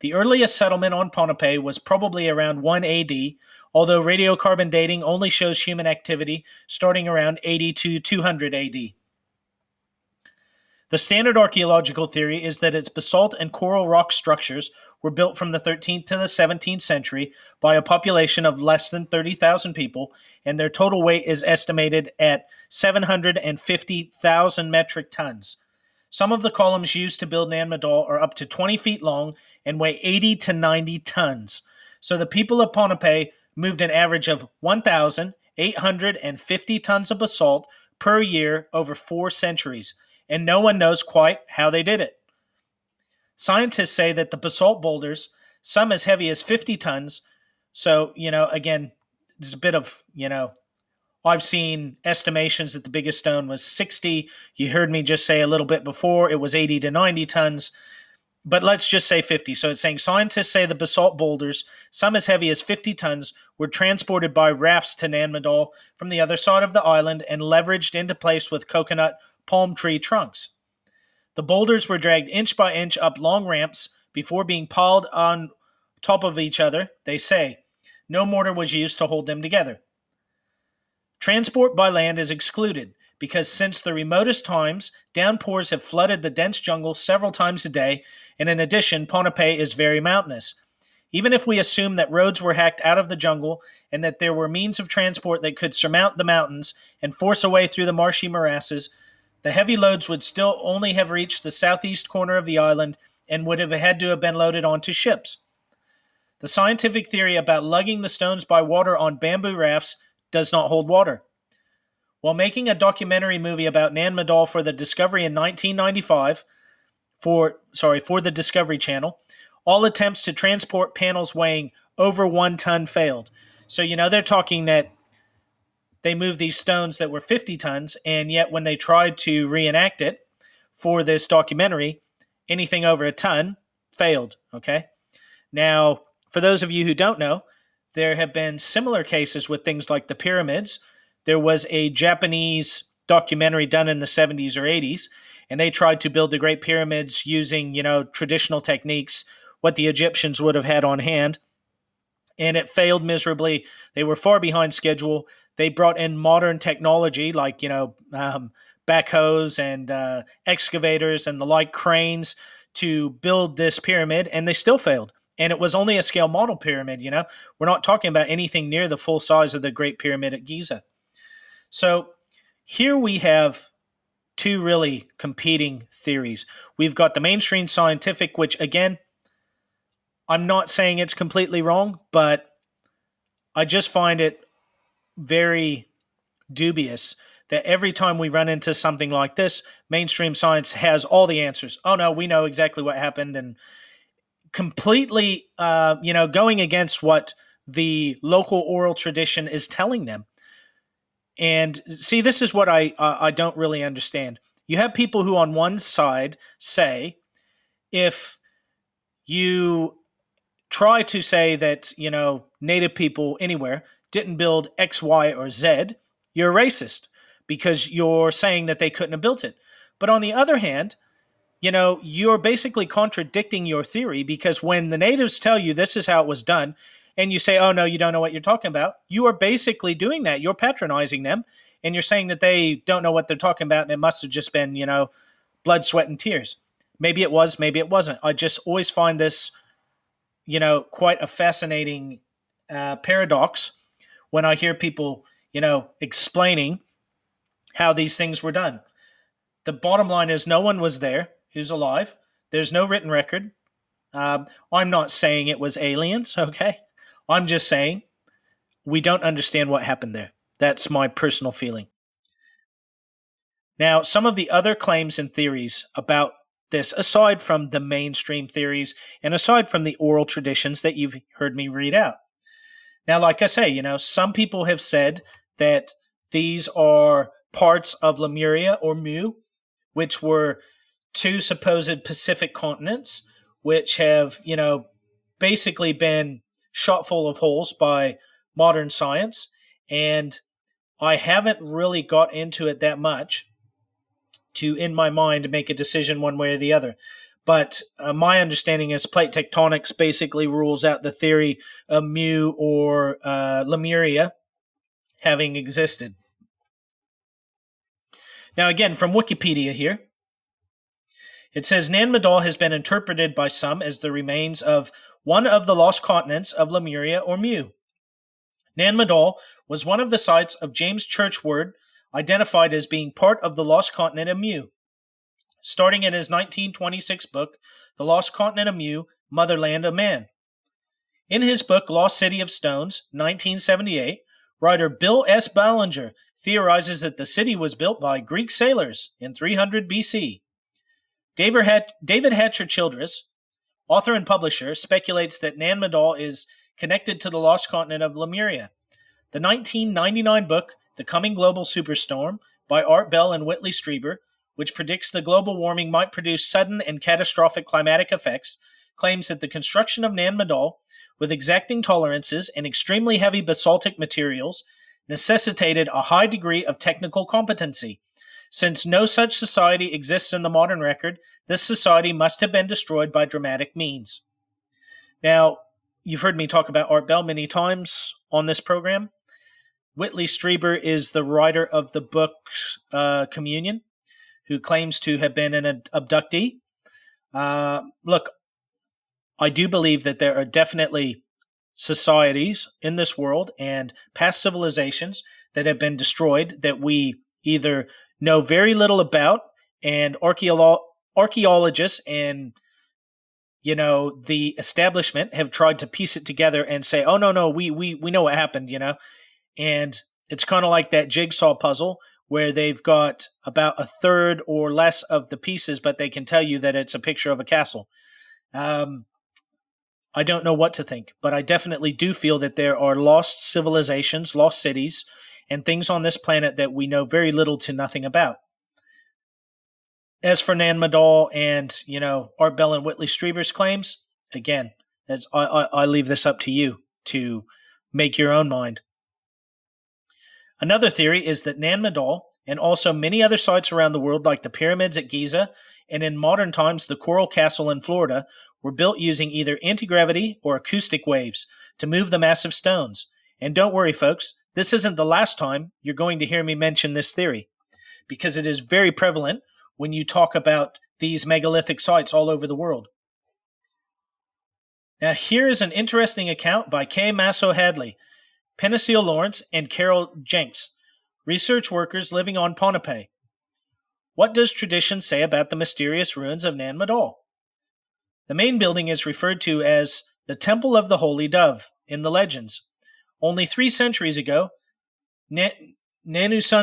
The earliest settlement on Pohnpei was probably around one A D, although radiocarbon dating only shows human activity starting around eighty to two hundred A D. The standard archaeological theory is that its basalt and coral rock structures were built from the thirteenth to the seventeenth century by a population of less than thirty thousand people, and their total weight is estimated at seven hundred fifty thousand metric tons. Some of the columns used to build Nan Madol are up to twenty feet long and weigh eighty to ninety tons. So the people of Pohnpei moved an average of one thousand eight hundred fifty tons of basalt per year over four centuries, and no one knows quite how they did it. Scientists say that the basalt boulders, some as heavy as fifty tons, so, you know, again, there's a bit of, you know, I've seen estimations that the biggest stone was sixty. You heard me just say a little bit before, it was eighty to ninety tons, but let's just say fifty. So it's saying scientists say the basalt boulders, some as heavy as fifty tons, were transported by rafts to Nan Madol from the other side of the island and leveraged into place with coconut palm tree trunks. The boulders were dragged inch by inch up long ramps before being piled on top of each other, they say. No mortar was used to hold them together. Transport by land is excluded because since the remotest times, downpours have flooded the dense jungle several times a day, and in addition, Pohnpei is very mountainous. Even if we assume that roads were hacked out of the jungle and that there were means of transport that could surmount the mountains and force a way through the marshy morasses, the heavy loads would still only have reached the southeast corner of the island and would have had to have been loaded onto ships. The scientific theory about lugging the stones by water on bamboo rafts does not hold water. While making a documentary movie about Nan Madol for the Discovery in nineteen ninety-five, for sorry, for the Discovery Channel, all attempts to transport panels weighing over one ton failed. So, you know, they're talking that they moved these stones that were fifty tons, and yet when they tried to reenact it for this documentary, anything over a ton failed, okay? Now, for those of you who don't know, there have been similar cases with things like the pyramids. There was a Japanese documentary done in the seventies or eighties, and they tried to build the Great Pyramids using, you know, traditional techniques, what the Egyptians would have had on hand, and it failed miserably. They were far behind schedule. They brought in modern technology like, you know, um, backhoes and uh, excavators and the like, cranes, to build this pyramid, and they still failed. And it was only a scale model pyramid, you know. We're not talking about anything near the full size of the Great Pyramid at Giza. So here we have two really competing theories. We've got the mainstream scientific, which, again, I'm not saying it's completely wrong, but I just find it very dubious that every time we run into something like this, mainstream science has all the answers. Oh, no, we know exactly what happened, and completely, uh, you know, going against what the local oral tradition is telling them. And see, this is what I uh, I don't really understand. You have people who on one side say, if you try to say that, you know, Native people anywhere didn't build X, Y, or Z, you're racist because you're saying that they couldn't have built it. But on the other hand, you know, you're basically contradicting your theory, because when the natives tell you this is how it was done, and you say, oh, no, you don't know what you're talking about, you are basically doing that. You're patronizing them, and you're saying that they don't know what they're talking about, and it must have just been, you know, blood, sweat, and tears. Maybe it was, maybe it wasn't. I just always find this, you know, quite a fascinating uh, paradox when I hear people, you know, explaining how these things were done. The bottom line is no one was there who's alive. There's no written record. Um, I'm not saying it was aliens, okay? I'm just saying we don't understand what happened there. That's my personal feeling. Now, some of the other claims and theories about this, aside from the mainstream theories and aside from the oral traditions that you've heard me read out. Now, like I say, you know, some people have said that these are parts of Lemuria or Mu, which were two supposed Pacific continents, which have, you know, basically been shot full of holes by modern science. And I haven't really got into it that much to, in my mind, make a decision one way or the other. But uh, my understanding is plate tectonics basically rules out the theory of Mu or uh, Lemuria having existed. Now, again, from Wikipedia here, it says, Nan Madol has been interpreted by some as the remains of one of the lost continents of Lemuria or Mu. Nan Madol was one of the sites of James Churchward, identified as being part of the lost continent of Mu. Starting in his nineteen twenty-six book, The Lost Continent of Mu, Motherland of Man. In his book, Lost City of Stones, nineteen seventy-eight, writer Bill S. Ballinger theorizes that the city was built by Greek sailors in three hundred B C. David Hatcher Childress, author and publisher, speculates that Nan Madol is connected to the lost continent of Lemuria. The nineteen ninety-nine book, The Coming Global Superstorm, by Art Bell and Whitley Strieber, which predicts that global warming might produce sudden and catastrophic climatic effects, claims that the construction of Nan Madol, with exacting tolerances and extremely heavy basaltic materials, necessitated a high degree of technical competency. Since no such society exists in the modern record, this society must have been destroyed by dramatic means. Now, you've heard me talk about Art Bell many times on this program. Whitley Strieber is the writer of the book uh, Communion, who claims to have been an abductee. Uh, look, I do believe that there are definitely societies in this world and past civilizations that have been destroyed that we either know very little about, and archeolo- archaeologists and, you know, the establishment have tried to piece it together and say, oh, no, no, we we we know what happened, you know. And it's kind of like that jigsaw puzzle where they've got about a third or less of the pieces, but they can tell you that it's a picture of a castle. Um, I don't know what to think, but I definitely do feel that there are lost civilizations, lost cities, and things on this planet that we know very little to nothing about. As for Nan Madol and, you know, Art Bell and Whitley Strieber's claims, again, that's, I, I, I leave this up to you to make your own mind. Another theory is that Nan Madol and also many other sites around the world like the pyramids at Giza, and in modern times the Coral Castle in Florida, were built using either anti-gravity or acoustic waves to move the massive stones. And don't worry, folks, this isn't the last time you're going to hear me mention this theory, because it is very prevalent when you talk about these megalithic sites all over the world. Now, here is an interesting account by K. Maso Hadley, Penicil Lawrence, and Carol Jenks, research workers living on Pohnpei. What does tradition say about the mysterious ruins of Nan Madol? The main building is referred to as the Temple of the Holy Dove in the legends. Only three centuries ago, Nahnisohn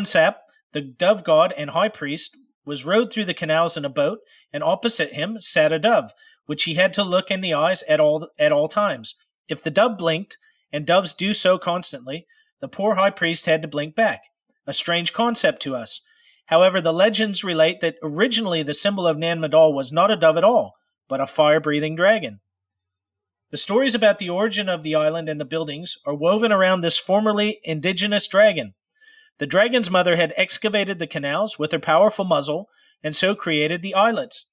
Sahpw, the dove god and high priest, was rowed through the canals in a boat, and opposite him sat a dove, which he had to look in the eyes at all at all times. If the dove blinked, and doves do so constantly, the poor high priest had to blink back. A strange concept to us. However, the legends relate that originally the symbol of Nan Madol was not a dove at all, but a fire-breathing dragon. The stories about the origin of the island and the buildings are woven around this formerly indigenous dragon. The dragon's mother had excavated the canals with her powerful muzzle and so created the islets.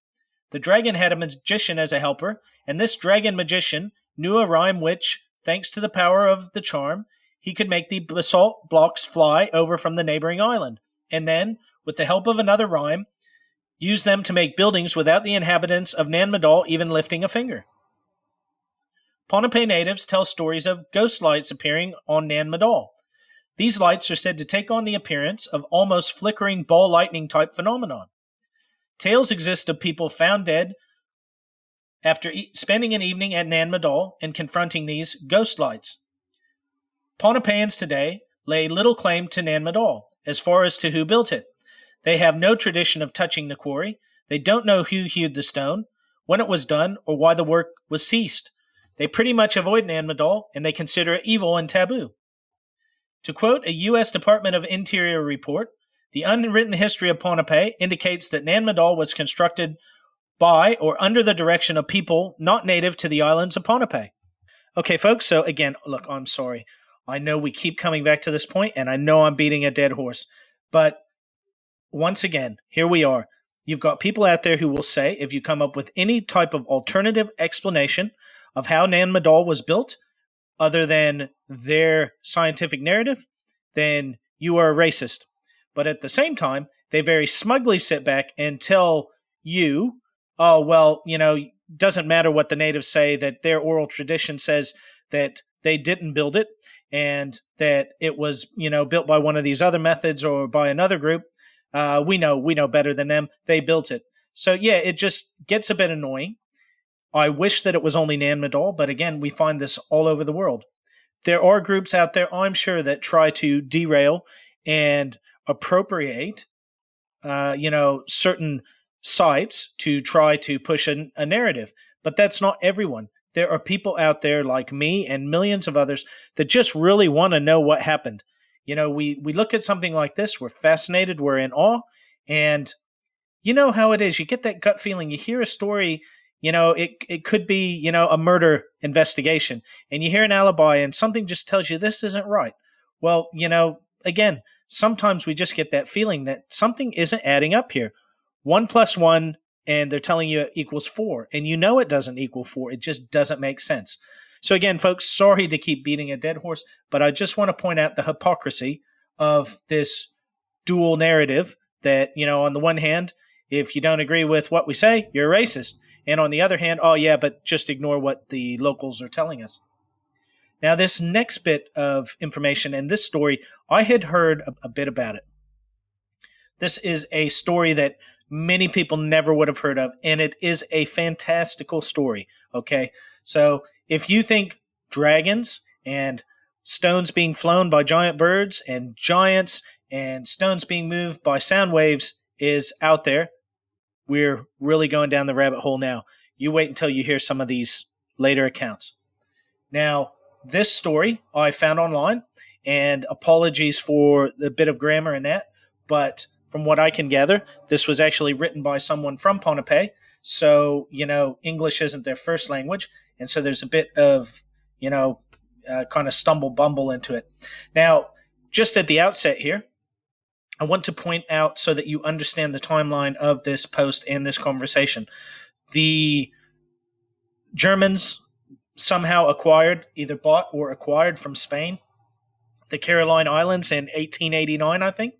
The dragon had a magician as a helper, and this dragon magician knew a rhyme which, thanks to the power of the charm, he could make the basalt blocks fly over from the neighboring island, and then, with the help of another rhyme, use them to make buildings without the inhabitants of Nan Madol even lifting a finger. Pohnpei natives tell stories of ghost lights appearing on Nan Madol. These lights are said to take on the appearance of almost flickering ball lightning-type phenomenon. Tales exist of people found dead after e spending an evening at Nan Madol and confronting these ghost lights. Pohnpeians today lay little claim to Nan Madol, as far as to who built it. They have no tradition of touching the quarry. They don't know who hewed the stone, when it was done, or why the work was ceased. They pretty much avoid Nan Madol, and they consider it evil and taboo. To quote a U S Department of Interior report, the unwritten history of Pohnpei indicates that Nan Madol was constructed by or under the direction of people not native to the islands of Pohnpei. Okay, folks, so again, look, I'm sorry. I know we keep coming back to this point, and I know I'm beating a dead horse. But once again, here we are. You've got people out there who will say, if you come up with any type of alternative explanation of how Nan Madol was built, other than their scientific narrative, then you are a racist. But at the same time, they very smugly sit back and tell you, oh, well, you know, doesn't matter what the natives say, that their oral tradition says that they didn't build it and that it was, you know, built by one of these other methods or by another group. Uh, we know, we know better than them. They built it. So, yeah, it just gets a bit annoying. I wish that it was only Nan Madol, but again, we find this all over the world. There are groups out there, I'm sure, that try to derail and appropriate, uh, you know, certain sites to try to push a, a narrative. But that's not everyone. There are people out there like me and millions of others that just really want to know what happened. You know, we, we look at something like this, we're fascinated, we're in awe, and you know how it is. You get that gut feeling. You hear a story. You know, it it could be, you know, a murder investigation, and you hear an alibi and something just tells you this isn't right. Well, you know, again, sometimes we just get that feeling that something isn't adding up here. One plus one, and they're telling you it equals four, and you know it doesn't equal four. It just doesn't make sense. So again, folks, sorry to keep beating a dead horse, but I just want to point out the hypocrisy of this dual narrative that, you know, on the one hand, if you don't agree with what we say, you're a racist. And on the other hand, oh yeah, but just ignore what the locals are telling us. Now this next bit of information and this story, I had heard a, a bit about it. This is a story that many people never would have heard of, and it is a fantastical story, okay? So if you think dragons and stones being flown by giant birds and giants and stones being moved by sound waves is out there, we're really going down the rabbit hole now. You wait until you hear some of these later accounts. Now, this story I found online, and apologies for the bit of grammar in that, but from what I can gather, this was actually written by someone from Pohnpei, so, you know, English isn't their first language, and so there's a bit of, you know, uh, kind of stumble-bumble into it. Now, just at the outset here, I want to point out, so that you understand the timeline of this post and this conversation, the Germans somehow acquired, either bought or acquired from Spain, the Caroline Islands in eighteen eighty-nine, I think.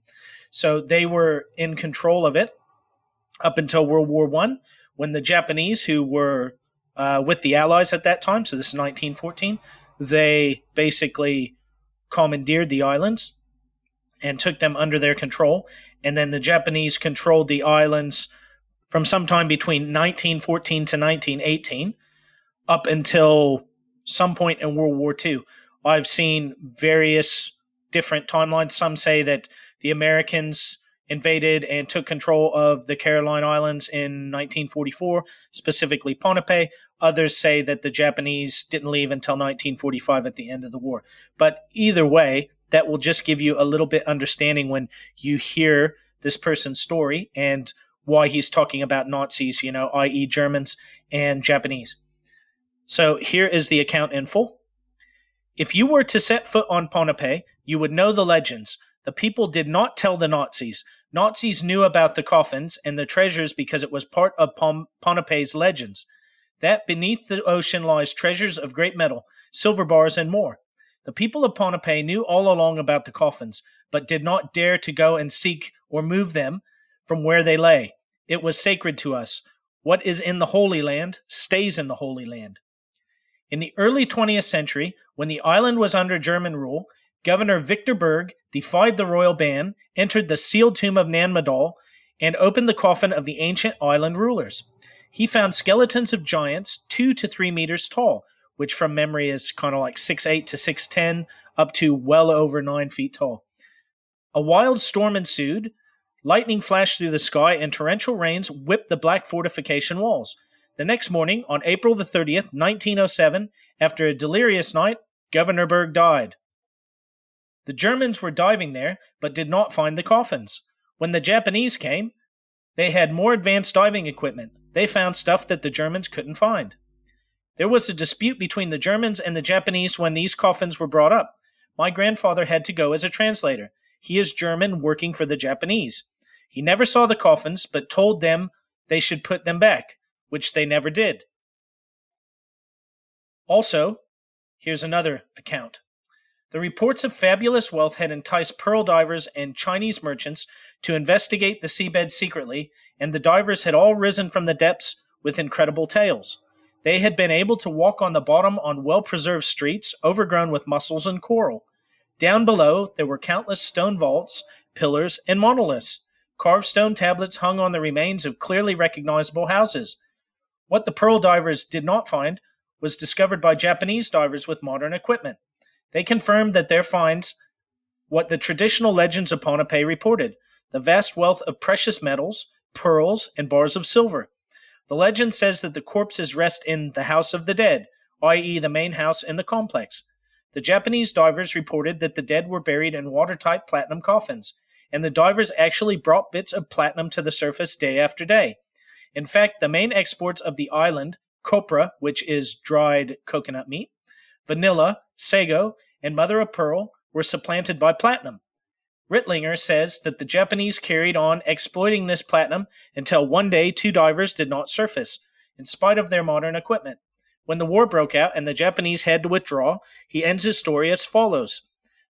So they were in control of it up until World War One, when the Japanese, who were uh, with the Allies at that time, so this is nineteen fourteen, they basically commandeered the islands and took them under their control. And then the Japanese controlled the islands from sometime between nineteen fourteen to nineteen eighteen up until some point in World War Two. I've seen various different timelines. Some say that the Americans invaded and took control of the Caroline Islands in nineteen forty-four, specifically Pohnpei. Others say that the Japanese didn't leave until nineteen forty-five at the end of the war. But either way, that will just give you a little bit understanding when you hear this person's story and why he's talking about Nazis, you know, that is. Germans and Japanese. So here is the account in full. If you were to set foot on Pohnpei, you would know the legends. The people did not tell the Nazis. Nazis knew about the coffins and the treasures because it was part of Pohnpei's legends. That beneath the ocean lies treasures of great metal, silver bars, and more. The people of Pohnpei knew all along about the coffins, but did not dare to go and seek or move them from where they lay. It was sacred to us. What is in the Holy Land stays in the Holy Land. In the early twentieth century, when the island was under German rule, Governor Victor Berg defied the royal ban, entered the sealed tomb of Nan Madol, and opened the coffin of the ancient island rulers. He found skeletons of giants two to three meters tall, which from memory is kind of like six eight to six ten, up to well over nine feet tall. A wild storm ensued. Lightning flashed through the sky, and torrential rains whipped the black fortification walls. The next morning, on April the thirtieth, nineteen oh seven, after a delirious night, Governor Berg died. The Germans were diving there, but did not find the coffins. When the Japanese came, they had more advanced diving equipment. They found stuff that the Germans couldn't find. There was a dispute between the Germans and the Japanese when these coffins were brought up. My grandfather had to go as a translator. He is German working for the Japanese. He never saw the coffins, but told them they should put them back, which they never did. Also, here's another account. The reports of fabulous wealth had enticed pearl divers and Chinese merchants to investigate the seabed secretly, and the divers had all risen from the depths with incredible tales. They had been able to walk on the bottom on well-preserved streets, overgrown with mussels and coral. Down below, there were countless stone vaults, pillars, and monoliths. Carved stone tablets hung on the remains of clearly recognizable houses. What the pearl divers did not find was discovered by Japanese divers with modern equipment. They confirmed that their finds what the traditional legends of Pohnpei reported, the vast wealth of precious metals, pearls, and bars of silver. The legend says that the corpses rest in the House of the Dead, that is the main house in the complex. The Japanese divers reported that the dead were buried in watertight platinum coffins, and the divers actually brought bits of platinum to the surface day after day. In fact, the main exports of the island, copra, which is dried coconut meat, vanilla, sago, and mother of pearl, were supplanted by platinum. Rittlinger says that the Japanese carried on exploiting this platinum until one day two divers did not surface, in spite of their modern equipment. When the war broke out and the Japanese had to withdraw, he ends his story as follows.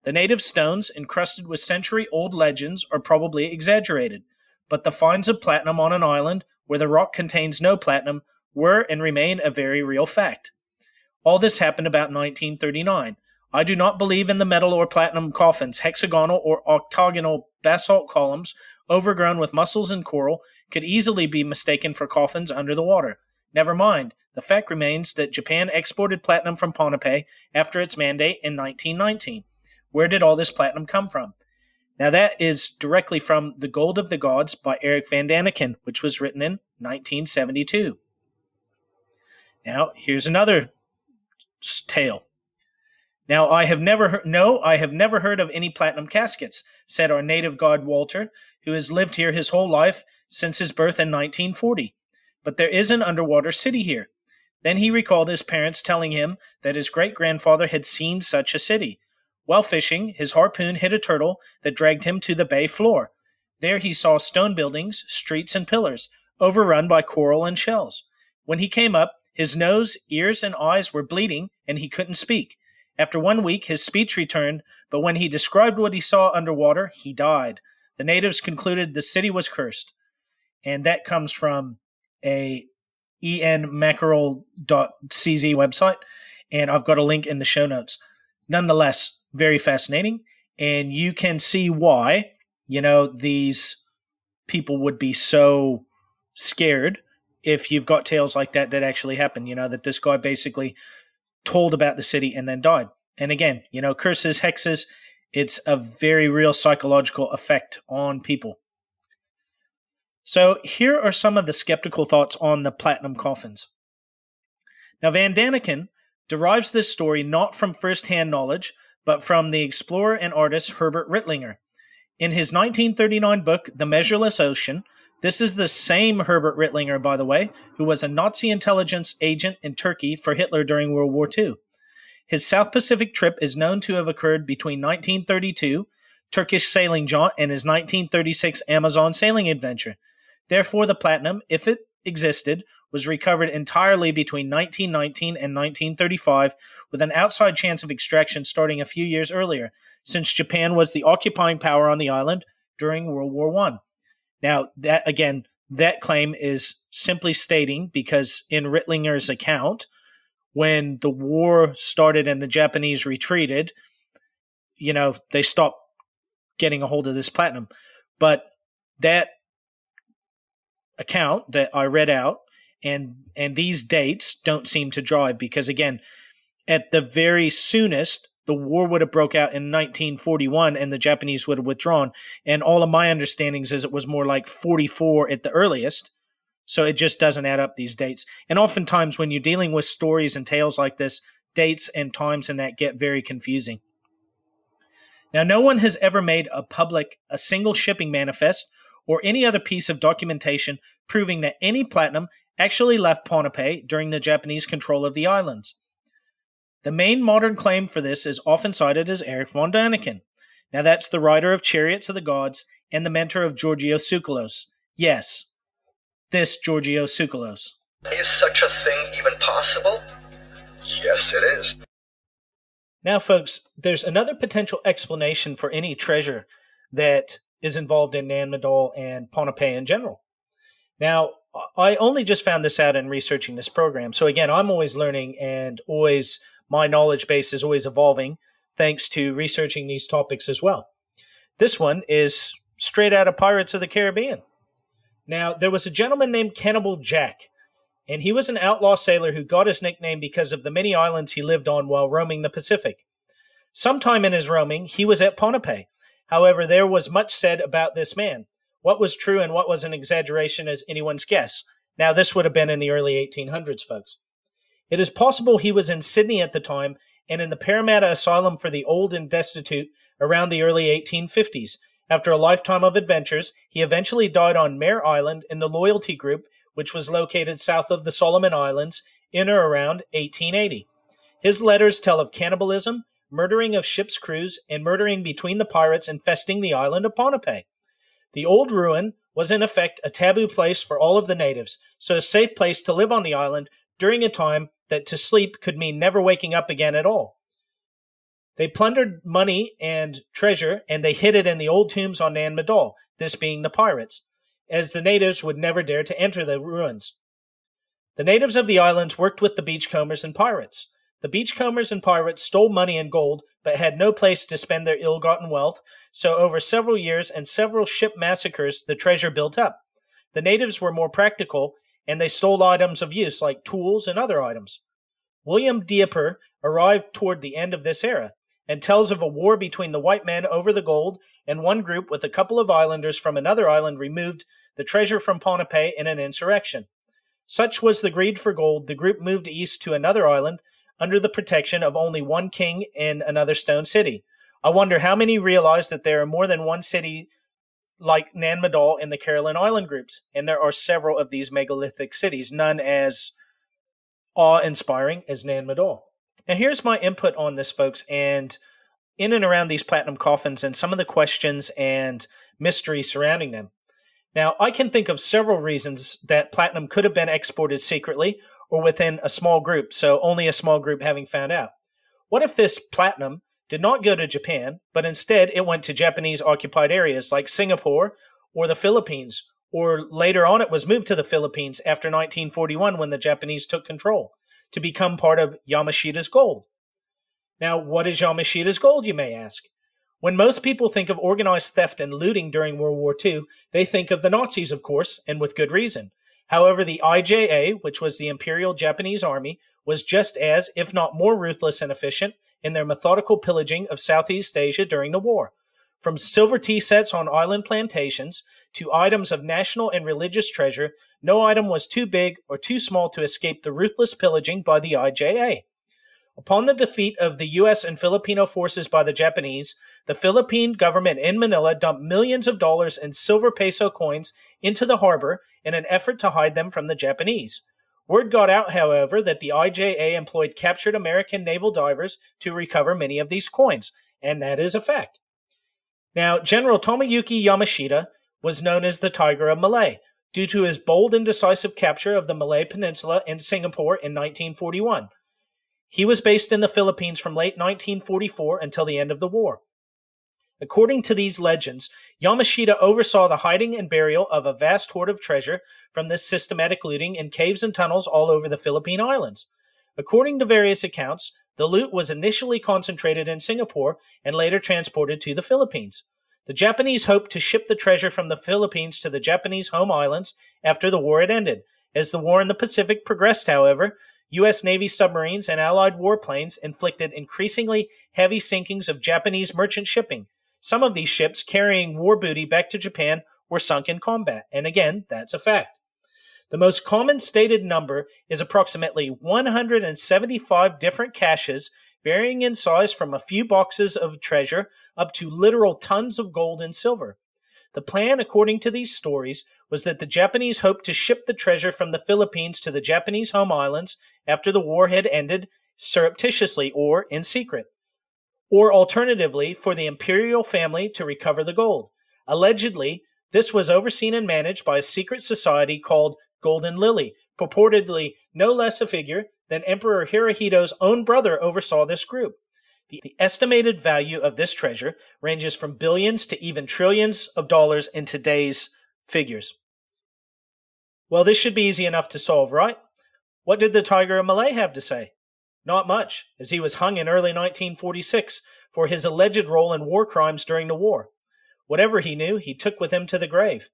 The native stones, encrusted with century-old legends, are probably exaggerated, but the finds of platinum on an island where the rock contains no platinum were and remain a very real fact. All this happened about nineteen thirty-nine. I do not believe in the metal or platinum coffins. Hexagonal or octagonal basalt columns, overgrown with mussels and coral, could easily be mistaken for coffins under the water. Never mind, the fact remains that Japan exported platinum from Pohnpei after its mandate in nineteen nineteen. Where did all this platinum come from? Now that is directly from The Gold of the Gods by Eric Van Daniken, which was written in nineteen seventy-two. Now, here's another tale. Now, I have never he- no, I have never heard of any platinum caskets, said our native god Walter, who has lived here his whole life since his birth in nineteen forty. But there is an underwater city here. Then he recalled his parents telling him that his great-grandfather had seen such a city. While fishing, his harpoon hit a turtle that dragged him to the bay floor. There he saw stone buildings, streets, and pillars, overrun by coral and shells. When he came up, his nose, ears, and eyes were bleeding, and he couldn't speak. After one week, his speech returned, but when he described what he saw underwater, he died. The natives concluded the city was cursed. And that comes from a enmackerel dot c z website, and I've got a link in the show notes. Nonetheless, very fascinating, and you can see why, you know, these people would be so scared if you've got tales like that that actually happen, you know, that this guy basically told about the city and then died. And again, you know, curses, hexes, it's a very real psychological effect on people. So here are some of the skeptical thoughts on the platinum coffins. Now, Van Daniken derives this story not from first-hand knowledge, but from the explorer and artist Herbert Rittlinger. In his nineteen thirty-nine book, The Measureless Ocean, this is the same Herbert Rittlinger, by the way, who was a Nazi intelligence agent in Turkey for Hitler during World War Two. His South Pacific trip is known to have occurred between nineteen thirty-two, Turkish sailing jaunt, and his nineteen thirty-six Amazon sailing adventure. Therefore, the platinum, if it existed, was recovered entirely between nineteen nineteen and nineteen thirty-five, with an outside chance of extraction starting a few years earlier, since Japan was the occupying power on the island during World War One. Now, that again, that claim is simply stating, because in Rittlinger's account, when the war started and the Japanese retreated, you know, they stopped getting a hold of this platinum. But that account that I read out, And and these dates don't seem to jive, because, again, at the very soonest, the war would have broke out in nineteen forty-one and the Japanese would have withdrawn. And all of my understandings is it was more like forty-four at the earliest. So it just doesn't add up, these dates. And oftentimes when you're dealing with stories and tales like this, dates and times and that get very confusing. Now, no one has ever made a public a single shipping manifest or any other piece of documentation proving that any platinum actually left Pohnpei during the Japanese control of the islands. The main modern claim for this is often cited as Erich von Däniken. Now, that's the writer of Chariots of the Gods and the mentor of Georgiou Tsoukalos. Yes, this Georgiou Tsoukalos. Is such a thing even possible? Yes, it is. Now, folks, there's another potential explanation for any treasure that is involved in Nan Madol and Pohnpei in general. Now, I only just found this out in researching this program. So again, I'm always learning, and always my knowledge base is always evolving thanks to researching these topics as well. This one is straight out of Pirates of the Caribbean. Now, there was a gentleman named Cannibal Jack, and he was an outlaw sailor who got his nickname because of the many islands he lived on while roaming the Pacific. Sometime in his roaming, he was at Pohnpei. However, there was much said about this man. What was true and what was an exaggeration is anyone's guess. Now, this would have been in the early eighteen hundreds, folks. It is possible he was in Sydney at the time and in the Parramatta Asylum for the Old and Destitute around the early eighteen fifties. After a lifetime of adventures, he eventually died on Mare Island in the Loyalty Group, which was located south of the Solomon Islands in or around eighteen eighty. His letters tell of cannibalism, murdering of ship's crews, and murdering between the pirates infesting the island of Pohnpei. The old ruin was in effect a taboo place for all of the natives, so a safe place to live on the island during a time that to sleep could mean never waking up again at all. They plundered money and treasure, and they hid it in the old tombs on Nan Madol, this being the pirates, as the natives would never dare to enter the ruins. The natives of the islands worked with the beachcombers and pirates. The beachcombers and pirates stole money and gold, but had no place to spend their ill-gotten wealth, so over several years and several ship massacres, the treasure built up. The natives were more practical, and they stole items of use, like tools and other items. William Dieper arrived toward the end of this era, and tells of a war between the white men over the gold, and one group with a couple of islanders from another island removed the treasure from Pohnpei in an insurrection. Such was the greed for gold, the group moved east to another island, under the protection of only one king in another stone city. I wonder how many realize that there are more than one city like Nan Madol in the Caroline Island groups, and there are several of these megalithic cities, none as awe-inspiring as Nan Madol. Now, here's my input on this, folks, and in and around these platinum coffins and some of the questions and mysteries surrounding them. Now, I can think of several reasons that platinum could have been exported secretly or within a small group, so only a small group having found out. What if this platinum did not go to Japan, but instead it went to Japanese-occupied areas like Singapore or the Philippines, or later on it was moved to the Philippines after nineteen forty-one when the Japanese took control to become part of Yamashita's gold? Now, what is Yamashita's gold, you may ask? When most people think of organized theft and looting during World War Two, they think of the Nazis, of course, and with good reason. However, the I J A, which was the Imperial Japanese Army, was just as, if not more ruthless and efficient, in their methodical pillaging of Southeast Asia during the war. From silver tea sets on island plantations to items of national and religious treasure, no item was too big or too small to escape the ruthless pillaging by the I J A. Upon the defeat of the U S and Filipino forces by the Japanese, the Philippine government in Manila dumped millions of dollars in silver peso coins into the harbor in an effort to hide them from the Japanese. Word got out, however, that the I J A employed captured American naval divers to recover many of these coins, and that is a fact. Now, General Tomoyuki Yamashita was known as the Tiger of Malay due to his bold and decisive capture of the Malay Peninsula and Singapore in nineteen forty-one. He was based in the Philippines from late nineteen forty-four until the end of the war. According to these legends, Yamashita oversaw the hiding and burial of a vast hoard of treasure from this systematic looting in caves and tunnels all over the Philippine Islands. According to various accounts, the loot was initially concentrated in Singapore and later transported to the Philippines. The Japanese hoped to ship the treasure from the Philippines to the Japanese home islands after the war had ended. As the war in the Pacific progressed, however, U S Navy submarines and Allied warplanes inflicted increasingly heavy sinkings of Japanese merchant shipping. Some of these ships carrying war booty back to Japan were sunk in combat, and again, that's a fact. The most common stated number is approximately one hundred seventy-five different caches, varying in size from a few boxes of treasure up to literal tons of gold and silver. The plan, according to these stories, was that the Japanese hoped to ship the treasure from the Philippines to the Japanese home islands after the war had ended surreptitiously or in secret, or alternatively for the imperial family to recover the gold. Allegedly, this was overseen and managed by a secret society called Golden Lily. Purportedly, no less a figure than Emperor Hirohito's own brother oversaw this group. The estimated value of this treasure ranges from billions to even trillions of dollars in today's figures. Well, this should be easy enough to solve, right? What did the Tiger of Malay have to say? Not much, as he was hung in early nineteen forty-six for his alleged role in war crimes during the war. Whatever he knew, he took with him to the grave.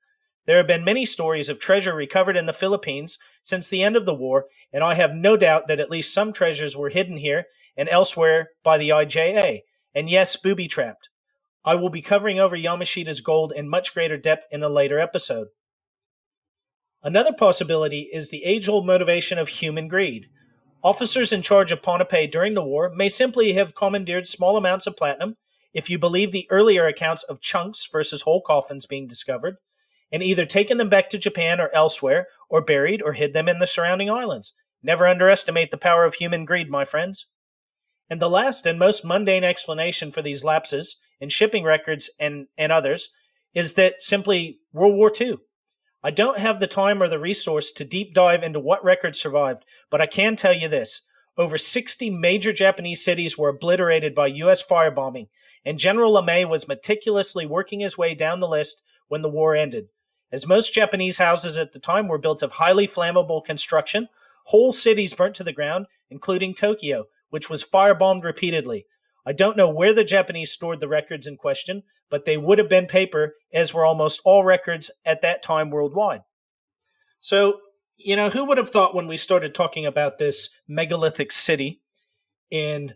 There have been many stories of treasure recovered in the Philippines since the end of the war, and I have no doubt that at least some treasures were hidden here and elsewhere by the I J A, and yes, booby-trapped. I will be covering over Yamashita's gold in much greater depth in a later episode. Another possibility is the age-old motivation of human greed. Officers in charge of Pohnpei during the war may simply have commandeered small amounts of platinum, if you believe the earlier accounts of chunks versus whole coffins being discovered, and either taken them back to Japan or elsewhere, or buried or hid them in the surrounding islands. Never underestimate the power of human greed, my friends. And the last and most mundane explanation for these lapses in shipping records and, and others is that simply World War Two. I don't have the time or the resource to deep dive into what records survived, but I can tell you this. Over sixty major Japanese cities were obliterated by U S firebombing, and General LeMay was meticulously working his way down the list when the war ended. As most Japanese houses at the time were built of highly flammable construction, whole cities burnt to the ground, including Tokyo, which was firebombed repeatedly. I don't know where the Japanese stored the records in question, but they would have been paper, as were almost all records at that time worldwide. So, you know, who would have thought when we started talking about this megalithic city in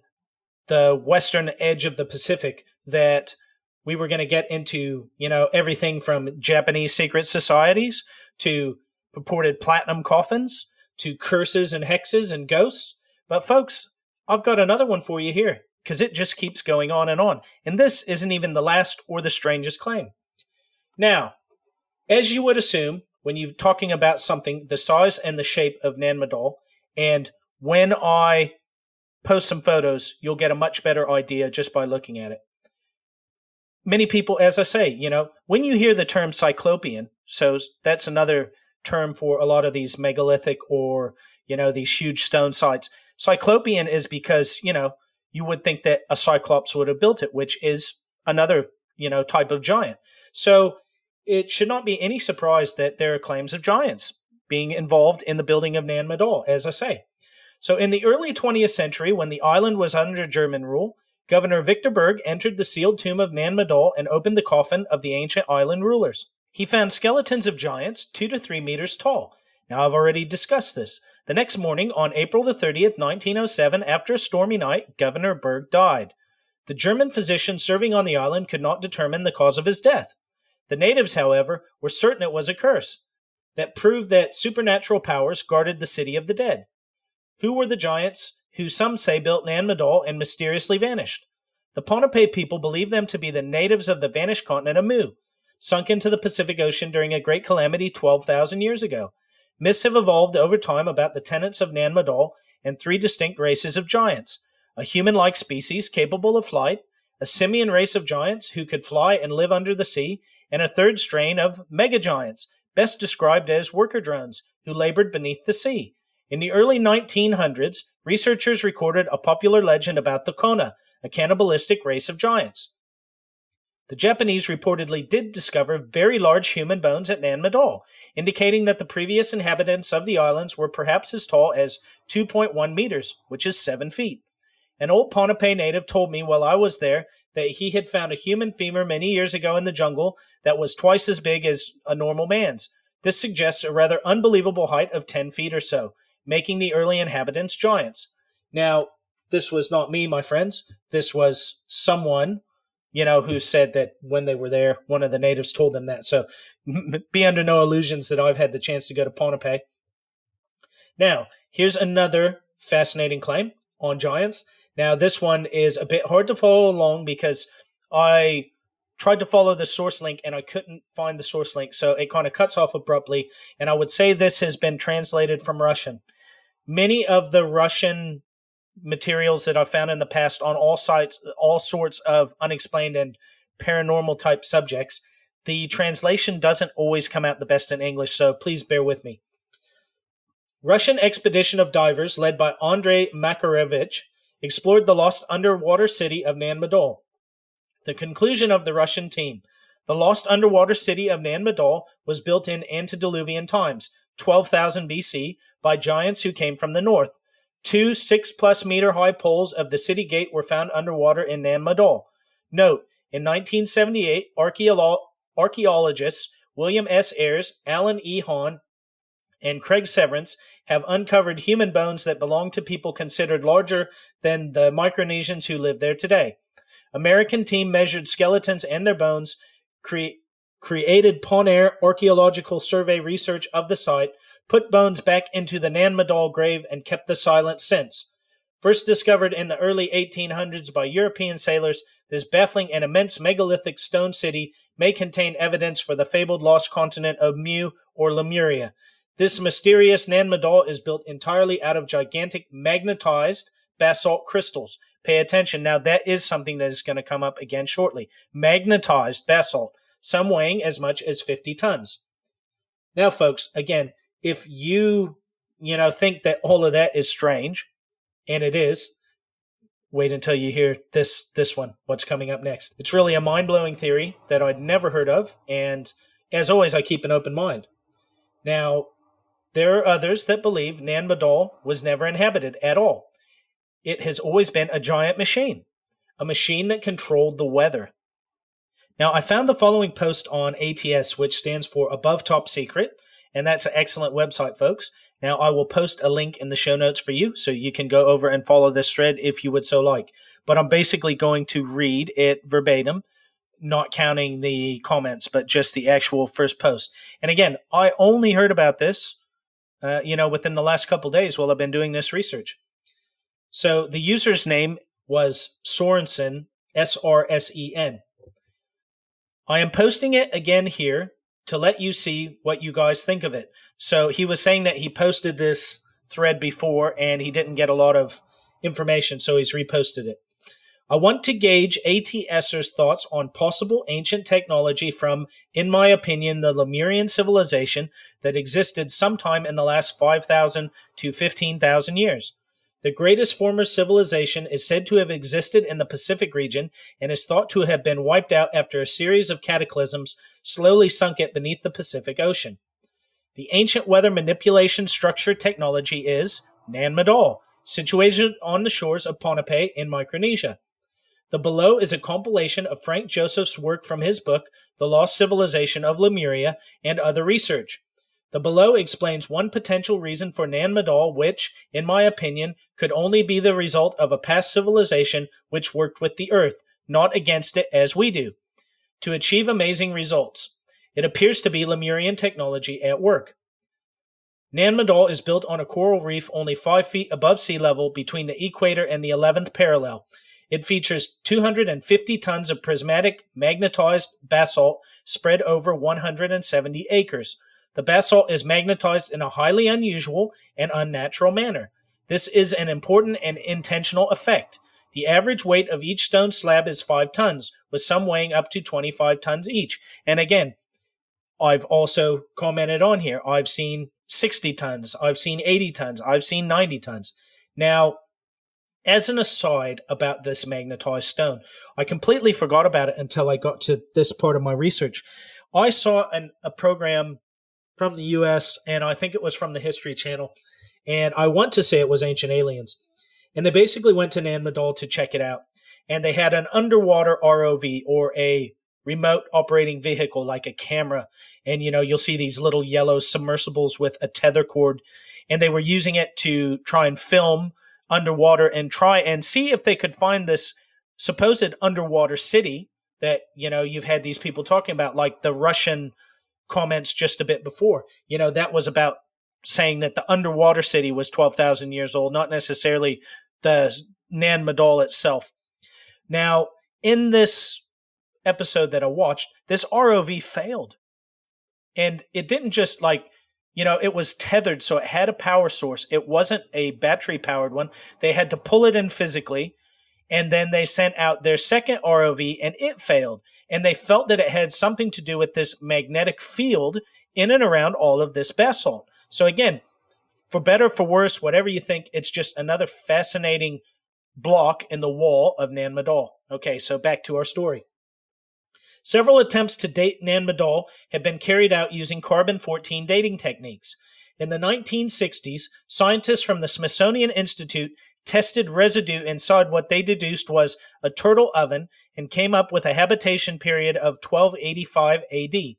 the western edge of the Pacific that we were going to get into, you know, everything from Japanese secret societies to purported platinum coffins to curses and hexes and ghosts. But folks, I've got another one for you here because it just keeps going on and on. And this isn't even the last or the strangest claim. Now, as you would assume, when you're talking about something, the size and the shape of Nan Madol, and when I post some photos. You'll get a much better idea just by looking at it. Many people, as I say, you know, when you hear the term Cyclopean, so that's another term for a lot of these megalithic or, you know, these huge stone sites. Cyclopean is because, you know, you would think that a Cyclops would have built it, which is another, you know, type of giant. So it should not be any surprise that there are claims of giants being involved in the building of Nan Madol, as I say. So in the early twentieth century, when the island was under German rule, Governor Victor Berg entered the sealed tomb of Nan Madol and opened the coffin of the ancient island rulers. He found skeletons of giants two to three meters tall. Now, I've already discussed this. The next morning, on April the thirtieth, nineteen oh seven, after a stormy night, Governor Berg died. The German physician serving on the island could not determine the cause of his death. The natives, however, were certain it was a curse that proved that supernatural powers guarded the city of the dead. Who were the giants who some say built Nan Madol and mysteriously vanished? The Pohnpei people believe them to be the natives of the vanished continent of Mu, sunk into the Pacific Ocean during a great calamity twelve thousand years ago. Myths have evolved over time about the tenants of Nan Madol and three distinct races of giants: a human-like species capable of flight, a simian race of giants who could fly and live under the sea, and a third strain of megagiants, best described as worker drones, who labored beneath the sea. In the early nineteen hundreds, researchers recorded a popular legend about the Kona, a cannibalistic race of giants. The Japanese reportedly did discover very large human bones at Nan Madol, indicating that the previous inhabitants of the islands were perhaps as tall as two point one meters, which is seven feet. An old Pohnpei native told me while I was there that he had found a human femur many years ago in the jungle that was twice as big as a normal man's. This suggests a rather unbelievable height of ten feet or so, making the early inhabitants giants. Now, this was not me, my friends. This was someone, you know, who said that when they were there, one of the natives told them that. So be under no illusions that I've had the chance to go to Pohnpei. Now, here's another fascinating claim on giants. Now, this one is a bit hard to follow along because I tried to follow the source link and I couldn't find the source link, so it kind of cuts off abruptly. And I would say this has been translated from Russian. Many of the Russian materials that I found in the past on all sites, all sorts of unexplained and paranormal type subjects, the translation doesn't always come out the best in English, so please bear with me. Russian expedition of divers led by Andrei Makarevich explored the lost underwater city of Nan Madol. The conclusion of the Russian team: the lost underwater city of Nan Madol was built in antediluvian times, twelve thousand B C, by giants who came from the north. Two six-plus-meter-high poles of the city gate were found underwater in Nan Madol. Note, in nineteen seventy-eight, archeolo- archaeologists William S. Ayres, Alan E. Hahn, and Craig Severance have uncovered human bones that belong to people considered larger than the Micronesians who live there today. American team measured skeletons and their bones, cre- created Pohnpei Archaeological Survey research of the site, put bones back into the Nan Madol grave, and kept the silent since. First discovered in the early eighteen hundreds by European sailors, this baffling and immense megalithic stone city may contain evidence for the fabled lost continent of Mu or Lemuria. This mysterious Nan Madol is built entirely out of gigantic magnetized basalt crystals. Pay attention. Now, that is something that is going to come up again shortly. Magnetized basalt, some weighing as much as fifty tons. Now, folks, again, if you, you know, think that all of that is strange, and it is, wait until you hear this, this one, what's coming up next. It's really a mind-blowing theory that I'd never heard of, and as always, I keep an open mind. Now, there are others that believe Nan Madol was never inhabited at all. It has always been a giant machine, a machine that controlled the weather. Now, I found the following post on A T S, which stands for Above Top Secret, and that's an excellent website, folks. Now, I will post a link in the show notes for you, so you can go over and follow this thread if you would so like. But I'm basically going to read it verbatim, not counting the comments, but just the actual first post. And again, I only heard about this Uh, you know, within the last couple days while I've been doing this research. So the user's name was Sorensen, S R S E N. I am posting it again here to let you see what you guys think of it. So he was saying that he posted this thread before and he didn't get a lot of information, so he's reposted it. I want to gauge ATSer's thoughts on possible ancient technology from, in my opinion, the Lemurian civilization that existed sometime in the last five thousand to fifteen thousand years. The greatest former civilization is said to have existed in the Pacific region and is thought to have been wiped out after a series of cataclysms slowly sunk it beneath the Pacific Ocean. The ancient weather manipulation structure technology is Nan Madol, situated on the shores of Pohnpei in Micronesia. The below is a compilation of Frank Joseph's work from his book, The Lost Civilization of Lemuria, and other research. The below explains one potential reason for Nan Madol, which, in my opinion, could only be the result of a past civilization which worked with the Earth, not against it as we do, to achieve amazing results. It appears to be Lemurian technology at work. Nan Madol is built on a coral reef only five feet above sea level between the equator and the eleventh parallel. It features two hundred fifty tons of prismatic magnetized basalt spread over one hundred seventy acres. The basalt is magnetized in a highly unusual and unnatural manner. This is an important and intentional effect. The average weight of each stone slab is five tons, with some weighing up to twenty-five tons each. And again, I've also commented on here, I've seen sixty tons, I've seen eighty tons, I've seen ninety tons. Now, as an aside about this magnetized stone, I completely forgot about it until I got to this part of my research. I saw an, a program from the U S, and I think it was from the History Channel, and I want to say it was Ancient Aliens. And they basically went to Nan Madol to check it out, and they had an underwater R O V, or a remote operating vehicle, like a camera. And, you know, you'll see these little yellow submersibles with a tether cord, and they were using it to try and film underwater and try and see if they could find this supposed underwater city that, you know, you've had these people talking about, like the Russian comments just a bit before. You know, that was about saying that the underwater city was twelve thousand years old, not necessarily the Nan Madol itself. Now, in this episode that I watched, this R O V failed. And it didn't just like, you know, it was tethered, so it had a power source. It wasn't a battery-powered one. They had to pull it in physically, and then they sent out their second R O V, and it failed. And they felt that it had something to do with this magnetic field in and around all of this basalt. So again, for better, for worse, whatever you think, it's just another fascinating block in the wall of Nan Madol. Okay, so back to our story. Several attempts to date Nan Madol have been carried out using carbon fourteen dating techniques. In the nineteen sixties, scientists from the Smithsonian Institute tested residue inside what they deduced was a turtle oven and came up with a habitation period of twelve eighty-five A D.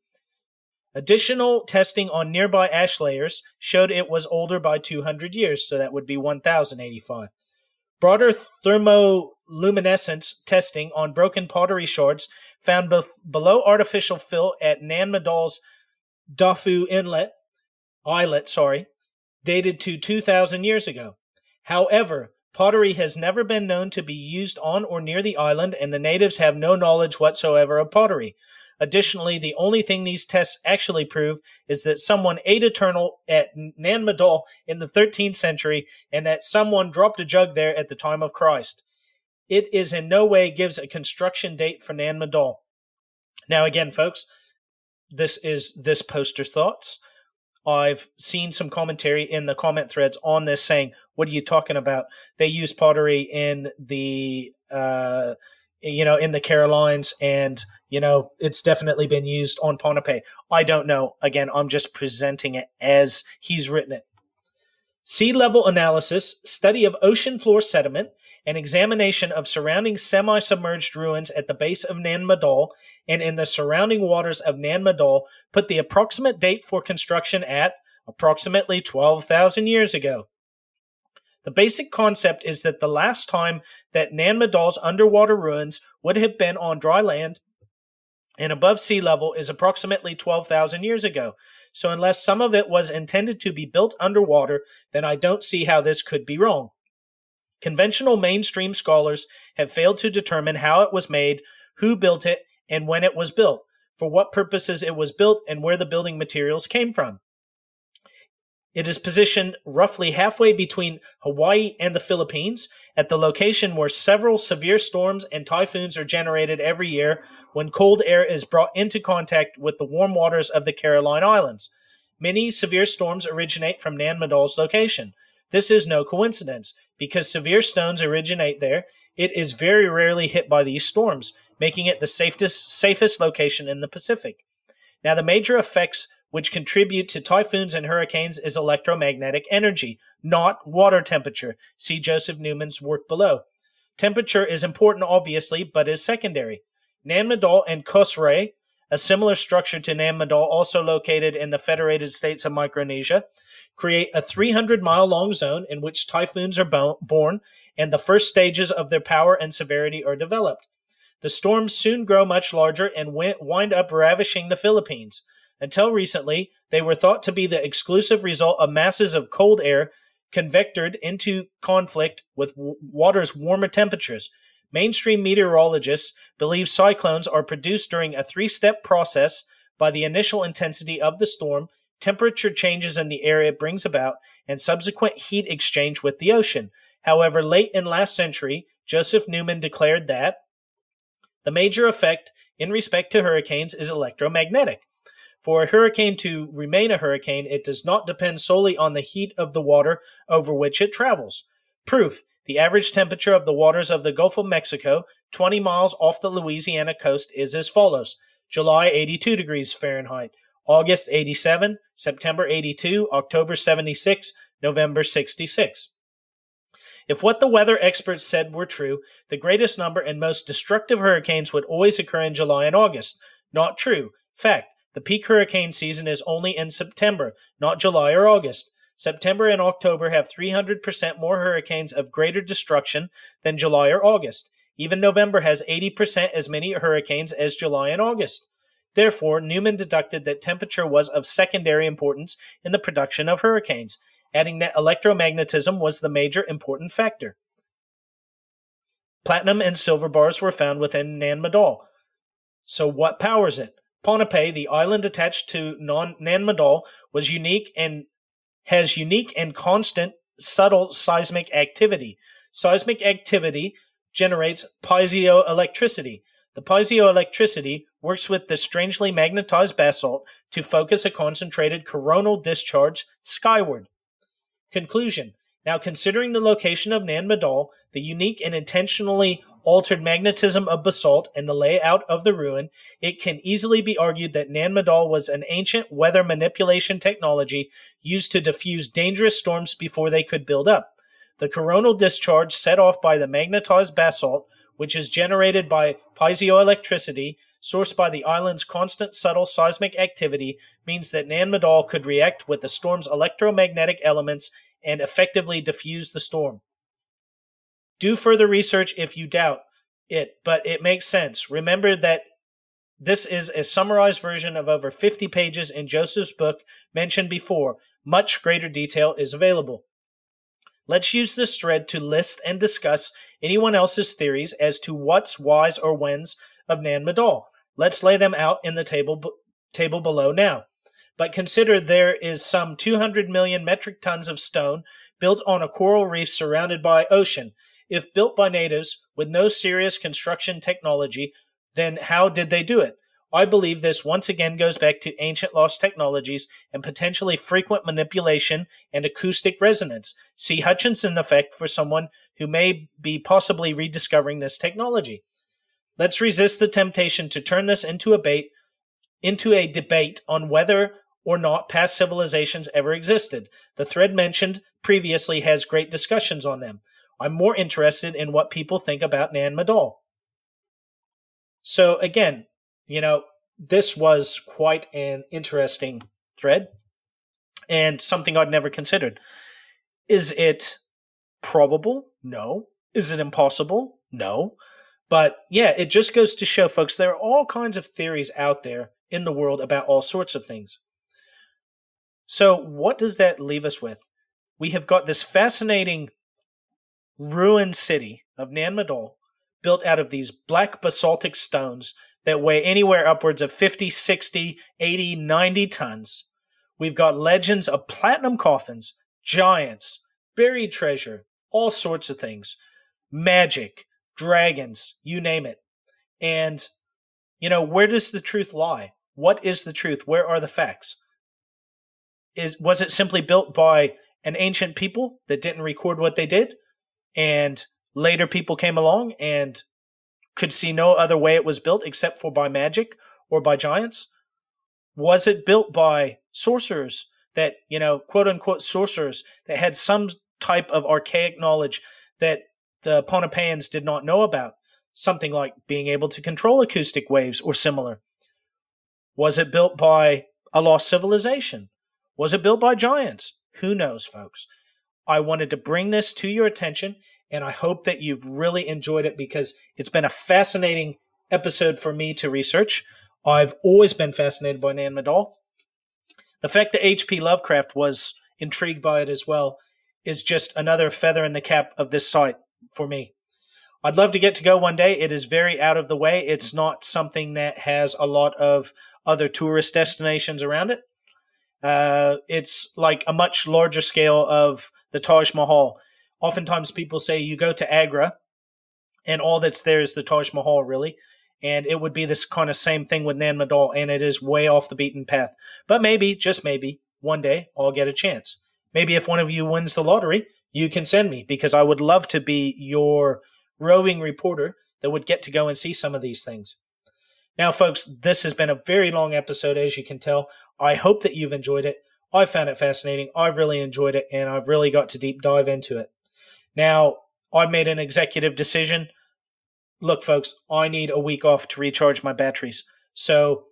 Additional testing on nearby ash layers showed it was older by two hundred years, so that would be one thousand eighty-five. Broader thermoluminescence testing on broken pottery shards found be- below artificial fill at Nan Madol's Dafu Inlet, Islet, sorry, dated to two thousand years ago. However, pottery has never been known to be used on or near the island, and the natives have no knowledge whatsoever of pottery. Additionally, the only thing these tests actually prove is that someone ate a turtle at Nan Madol in the thirteenth century and that someone dropped a jug there at the time of Christ. It is in no way gives a construction date for Nan Madol. Now again, folks, this is this poster's thoughts. I've seen some commentary in the comment threads on this saying, what are you talking about? They use pottery in the, uh, you know, in the Carolines, and you know, it's definitely been used on Pohnpei. I don't know. Again, I'm just presenting it as he's written it. Sea level analysis, study of ocean floor sediment, and examination of surrounding semi-submerged ruins at the base of Nan Madol and in the surrounding waters of Nan Madol put the approximate date for construction at approximately twelve thousand years ago. The basic concept is that the last time that Nan Madol's underwater ruins would have been on dry land and above sea level is approximately twelve thousand years ago. So unless some of it was intended to be built underwater, then I don't see how this could be wrong. Conventional mainstream scholars have failed to determine how it was made, who built it, and when it was built, for what purposes it was built, and where the building materials came from. It is positioned roughly halfway between Hawaii and the Philippines, at the location where several severe storms and typhoons are generated every year when cold air is brought into contact with the warm waters of the Caroline Islands. Many severe storms originate from Nan Madol's location. This is no coincidence, because severe stones originate there. It is very rarely hit by these storms, making it the safest, safest location in the Pacific. Now, the major effects which contribute to typhoons and hurricanes is electromagnetic energy, not water temperature. See Joseph Newman's work below. Temperature is important, obviously, but is secondary. Nan Madol and Kosrae, a similar structure to Nan Madol, also located in the Federated States of Micronesia, create a three hundred mile long zone in which typhoons are born, and the first stages of their power and severity are developed. The storms soon grow much larger and wind up ravishing the Philippines. Until recently, they were thought to be the exclusive result of masses of cold air convectored into conflict with water's warmer temperatures. Mainstream meteorologists believe cyclones are produced during a three-step process by the initial intensity of the storm, temperature changes in the air it brings about, and subsequent heat exchange with the ocean. However, late in last century, Joseph Newman declared that the major effect in respect to hurricanes is electromagnetic. For a hurricane to remain a hurricane, it does not depend solely on the heat of the water over which it travels. Proof. The average temperature of the waters of the Gulf of Mexico, twenty miles off the Louisiana coast, is as follows. July, eighty-two degrees Fahrenheit. August, eighty-seven. September, eighty-two. October, seventy-six. November, sixty-six. If what the weather experts said were true, the greatest number and most destructive hurricanes would always occur in July and August. Not true. Fact. The peak hurricane season is only in September, not July or August. September and October have three hundred percent more hurricanes of greater destruction than July or August. Even November has eighty percent as many hurricanes as July and August. Therefore, Newman deducted that temperature was of secondary importance in the production of hurricanes, adding that electromagnetism was the major important factor. Platinum and silver bars were found within Nan Madol. So what powers it? Pohnpei, the island attached to Nan Madol, was unique and has unique and constant subtle seismic activity. Seismic activity generates piezoelectricity. The piezoelectricity works with the strangely magnetized basalt to focus a concentrated coronal discharge skyward. Conclusion. Now, considering the location of Nan Madol, the unique and intentionally altered magnetism of basalt, and the layout of the ruin, it can easily be argued that Nan Madol was an ancient weather manipulation technology used to diffuse dangerous storms before they could build up. The coronal discharge set off by the magnetized basalt, which is generated by piezoelectricity, sourced by the island's constant subtle seismic activity, means that Nan Madol could react with the storm's electromagnetic elements and effectively diffuse the storm. Do further research if you doubt it, but it makes sense. Remember that this is a summarized version of over fifty pages in Joseph's book mentioned before. Much greater detail is available. Let's use this thread to list and discuss anyone else's theories as to what's, why's, or when's of Nan Madol. Let's lay them out in the table, b- table below now. But consider there is some two hundred million metric tons of stone built on a coral reef surrounded by ocean. If built by natives with no serious construction technology, then how did they do it? I believe this once again goes back to ancient lost technologies and potentially frequent manipulation and acoustic resonance. See Hutchinson effect for someone who may be possibly rediscovering this technology. Let's resist the temptation to turn this into a bait, into a debate on whether or not past civilizations ever existed. The thread mentioned previously has great discussions on them. I'm more interested in what people think about Nan Madol. So again, you know, this was quite an interesting thread and something I'd never considered. Is it probable? No. Is it impossible? No. But yeah, it just goes to show, folks, there are all kinds of theories out there in the world about all sorts of things. So what does that leave us with? We have got this fascinating ruined city of Nan Madol built out of these black basaltic stones that weigh anywhere upwards of fifty, sixty, eighty, ninety tons, We've got legends of platinum coffins, giants, buried treasure, all sorts of things, magic, dragons, you name it. And, you know, where does the truth lie? What is the truth? Where are the facts? Is, was it simply built by an ancient people that didn't record what they did, and later people came along and could see no other way it was built except for by magic or by giants? Was it built by sorcerers that, you know, quote-unquote sorcerers that had some type of archaic knowledge that the Pohnpeians did not know about, something like being able to control acoustic waves or similar? Was it built by a lost civilization? Was it built by giants? Who knows, folks? I wanted to bring this to your attention, and I hope that you've really enjoyed it because it's been a fascinating episode for me to research. I've always been fascinated by Nan Madol. The fact that H P Lovecraft was intrigued by it as well is just another feather in the cap of this site for me. I'd love to get to go one day. It is very out of the way. It's not something that has a lot of other tourist destinations around it. Uh, it's like a much larger scale of the Taj Mahal. Oftentimes people say you go to Agra and all that's there is the Taj Mahal, really. And it would be this kind of same thing with Nan Madol, and it is way off the beaten path. But maybe, just maybe, one day I'll get a chance. Maybe if one of you wins the lottery, you can send me, because I would love to be your roving reporter that would get to go and see some of these things. Now, folks, this has been a very long episode, as you can tell. I hope that you've enjoyed it. I found it fascinating. I've really enjoyed it, and I've really got to deep dive into it. Now, I've made an executive decision. Look, folks, I need a week off to recharge my batteries. So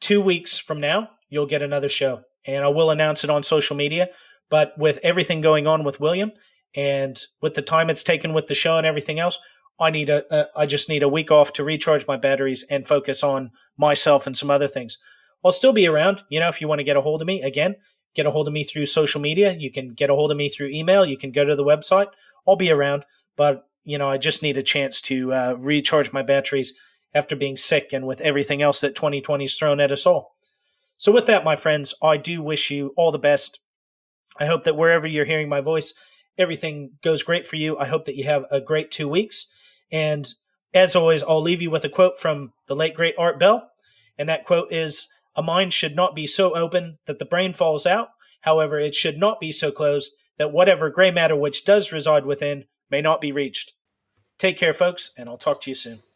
two weeks from now, you'll get another show. And I will announce it on social media. But with everything going on with William and with the time it's taken with the show and everything else, I need a, a, I just need a week off to recharge my batteries and focus on myself and some other things. I'll still be around. You know, if you want to get a hold of me, again, get a hold of me through social media. You can get a hold of me through email. You can go to the website. I'll be around. But you know, I just need a chance to uh, recharge my batteries after being sick and with everything else that twenty twenty's thrown at us all. So with that, my friends, I do wish you all the best. I hope that wherever you're hearing my voice, everything goes great for you. I hope that you have a great two weeks. And as always, I'll leave you with a quote from the late, great Art Bell. And that quote is, "A mind should not be so open that the brain falls out. However, it should not be so closed that whatever gray matter which does reside within may not be reached." Take care, folks, and I'll talk to you soon.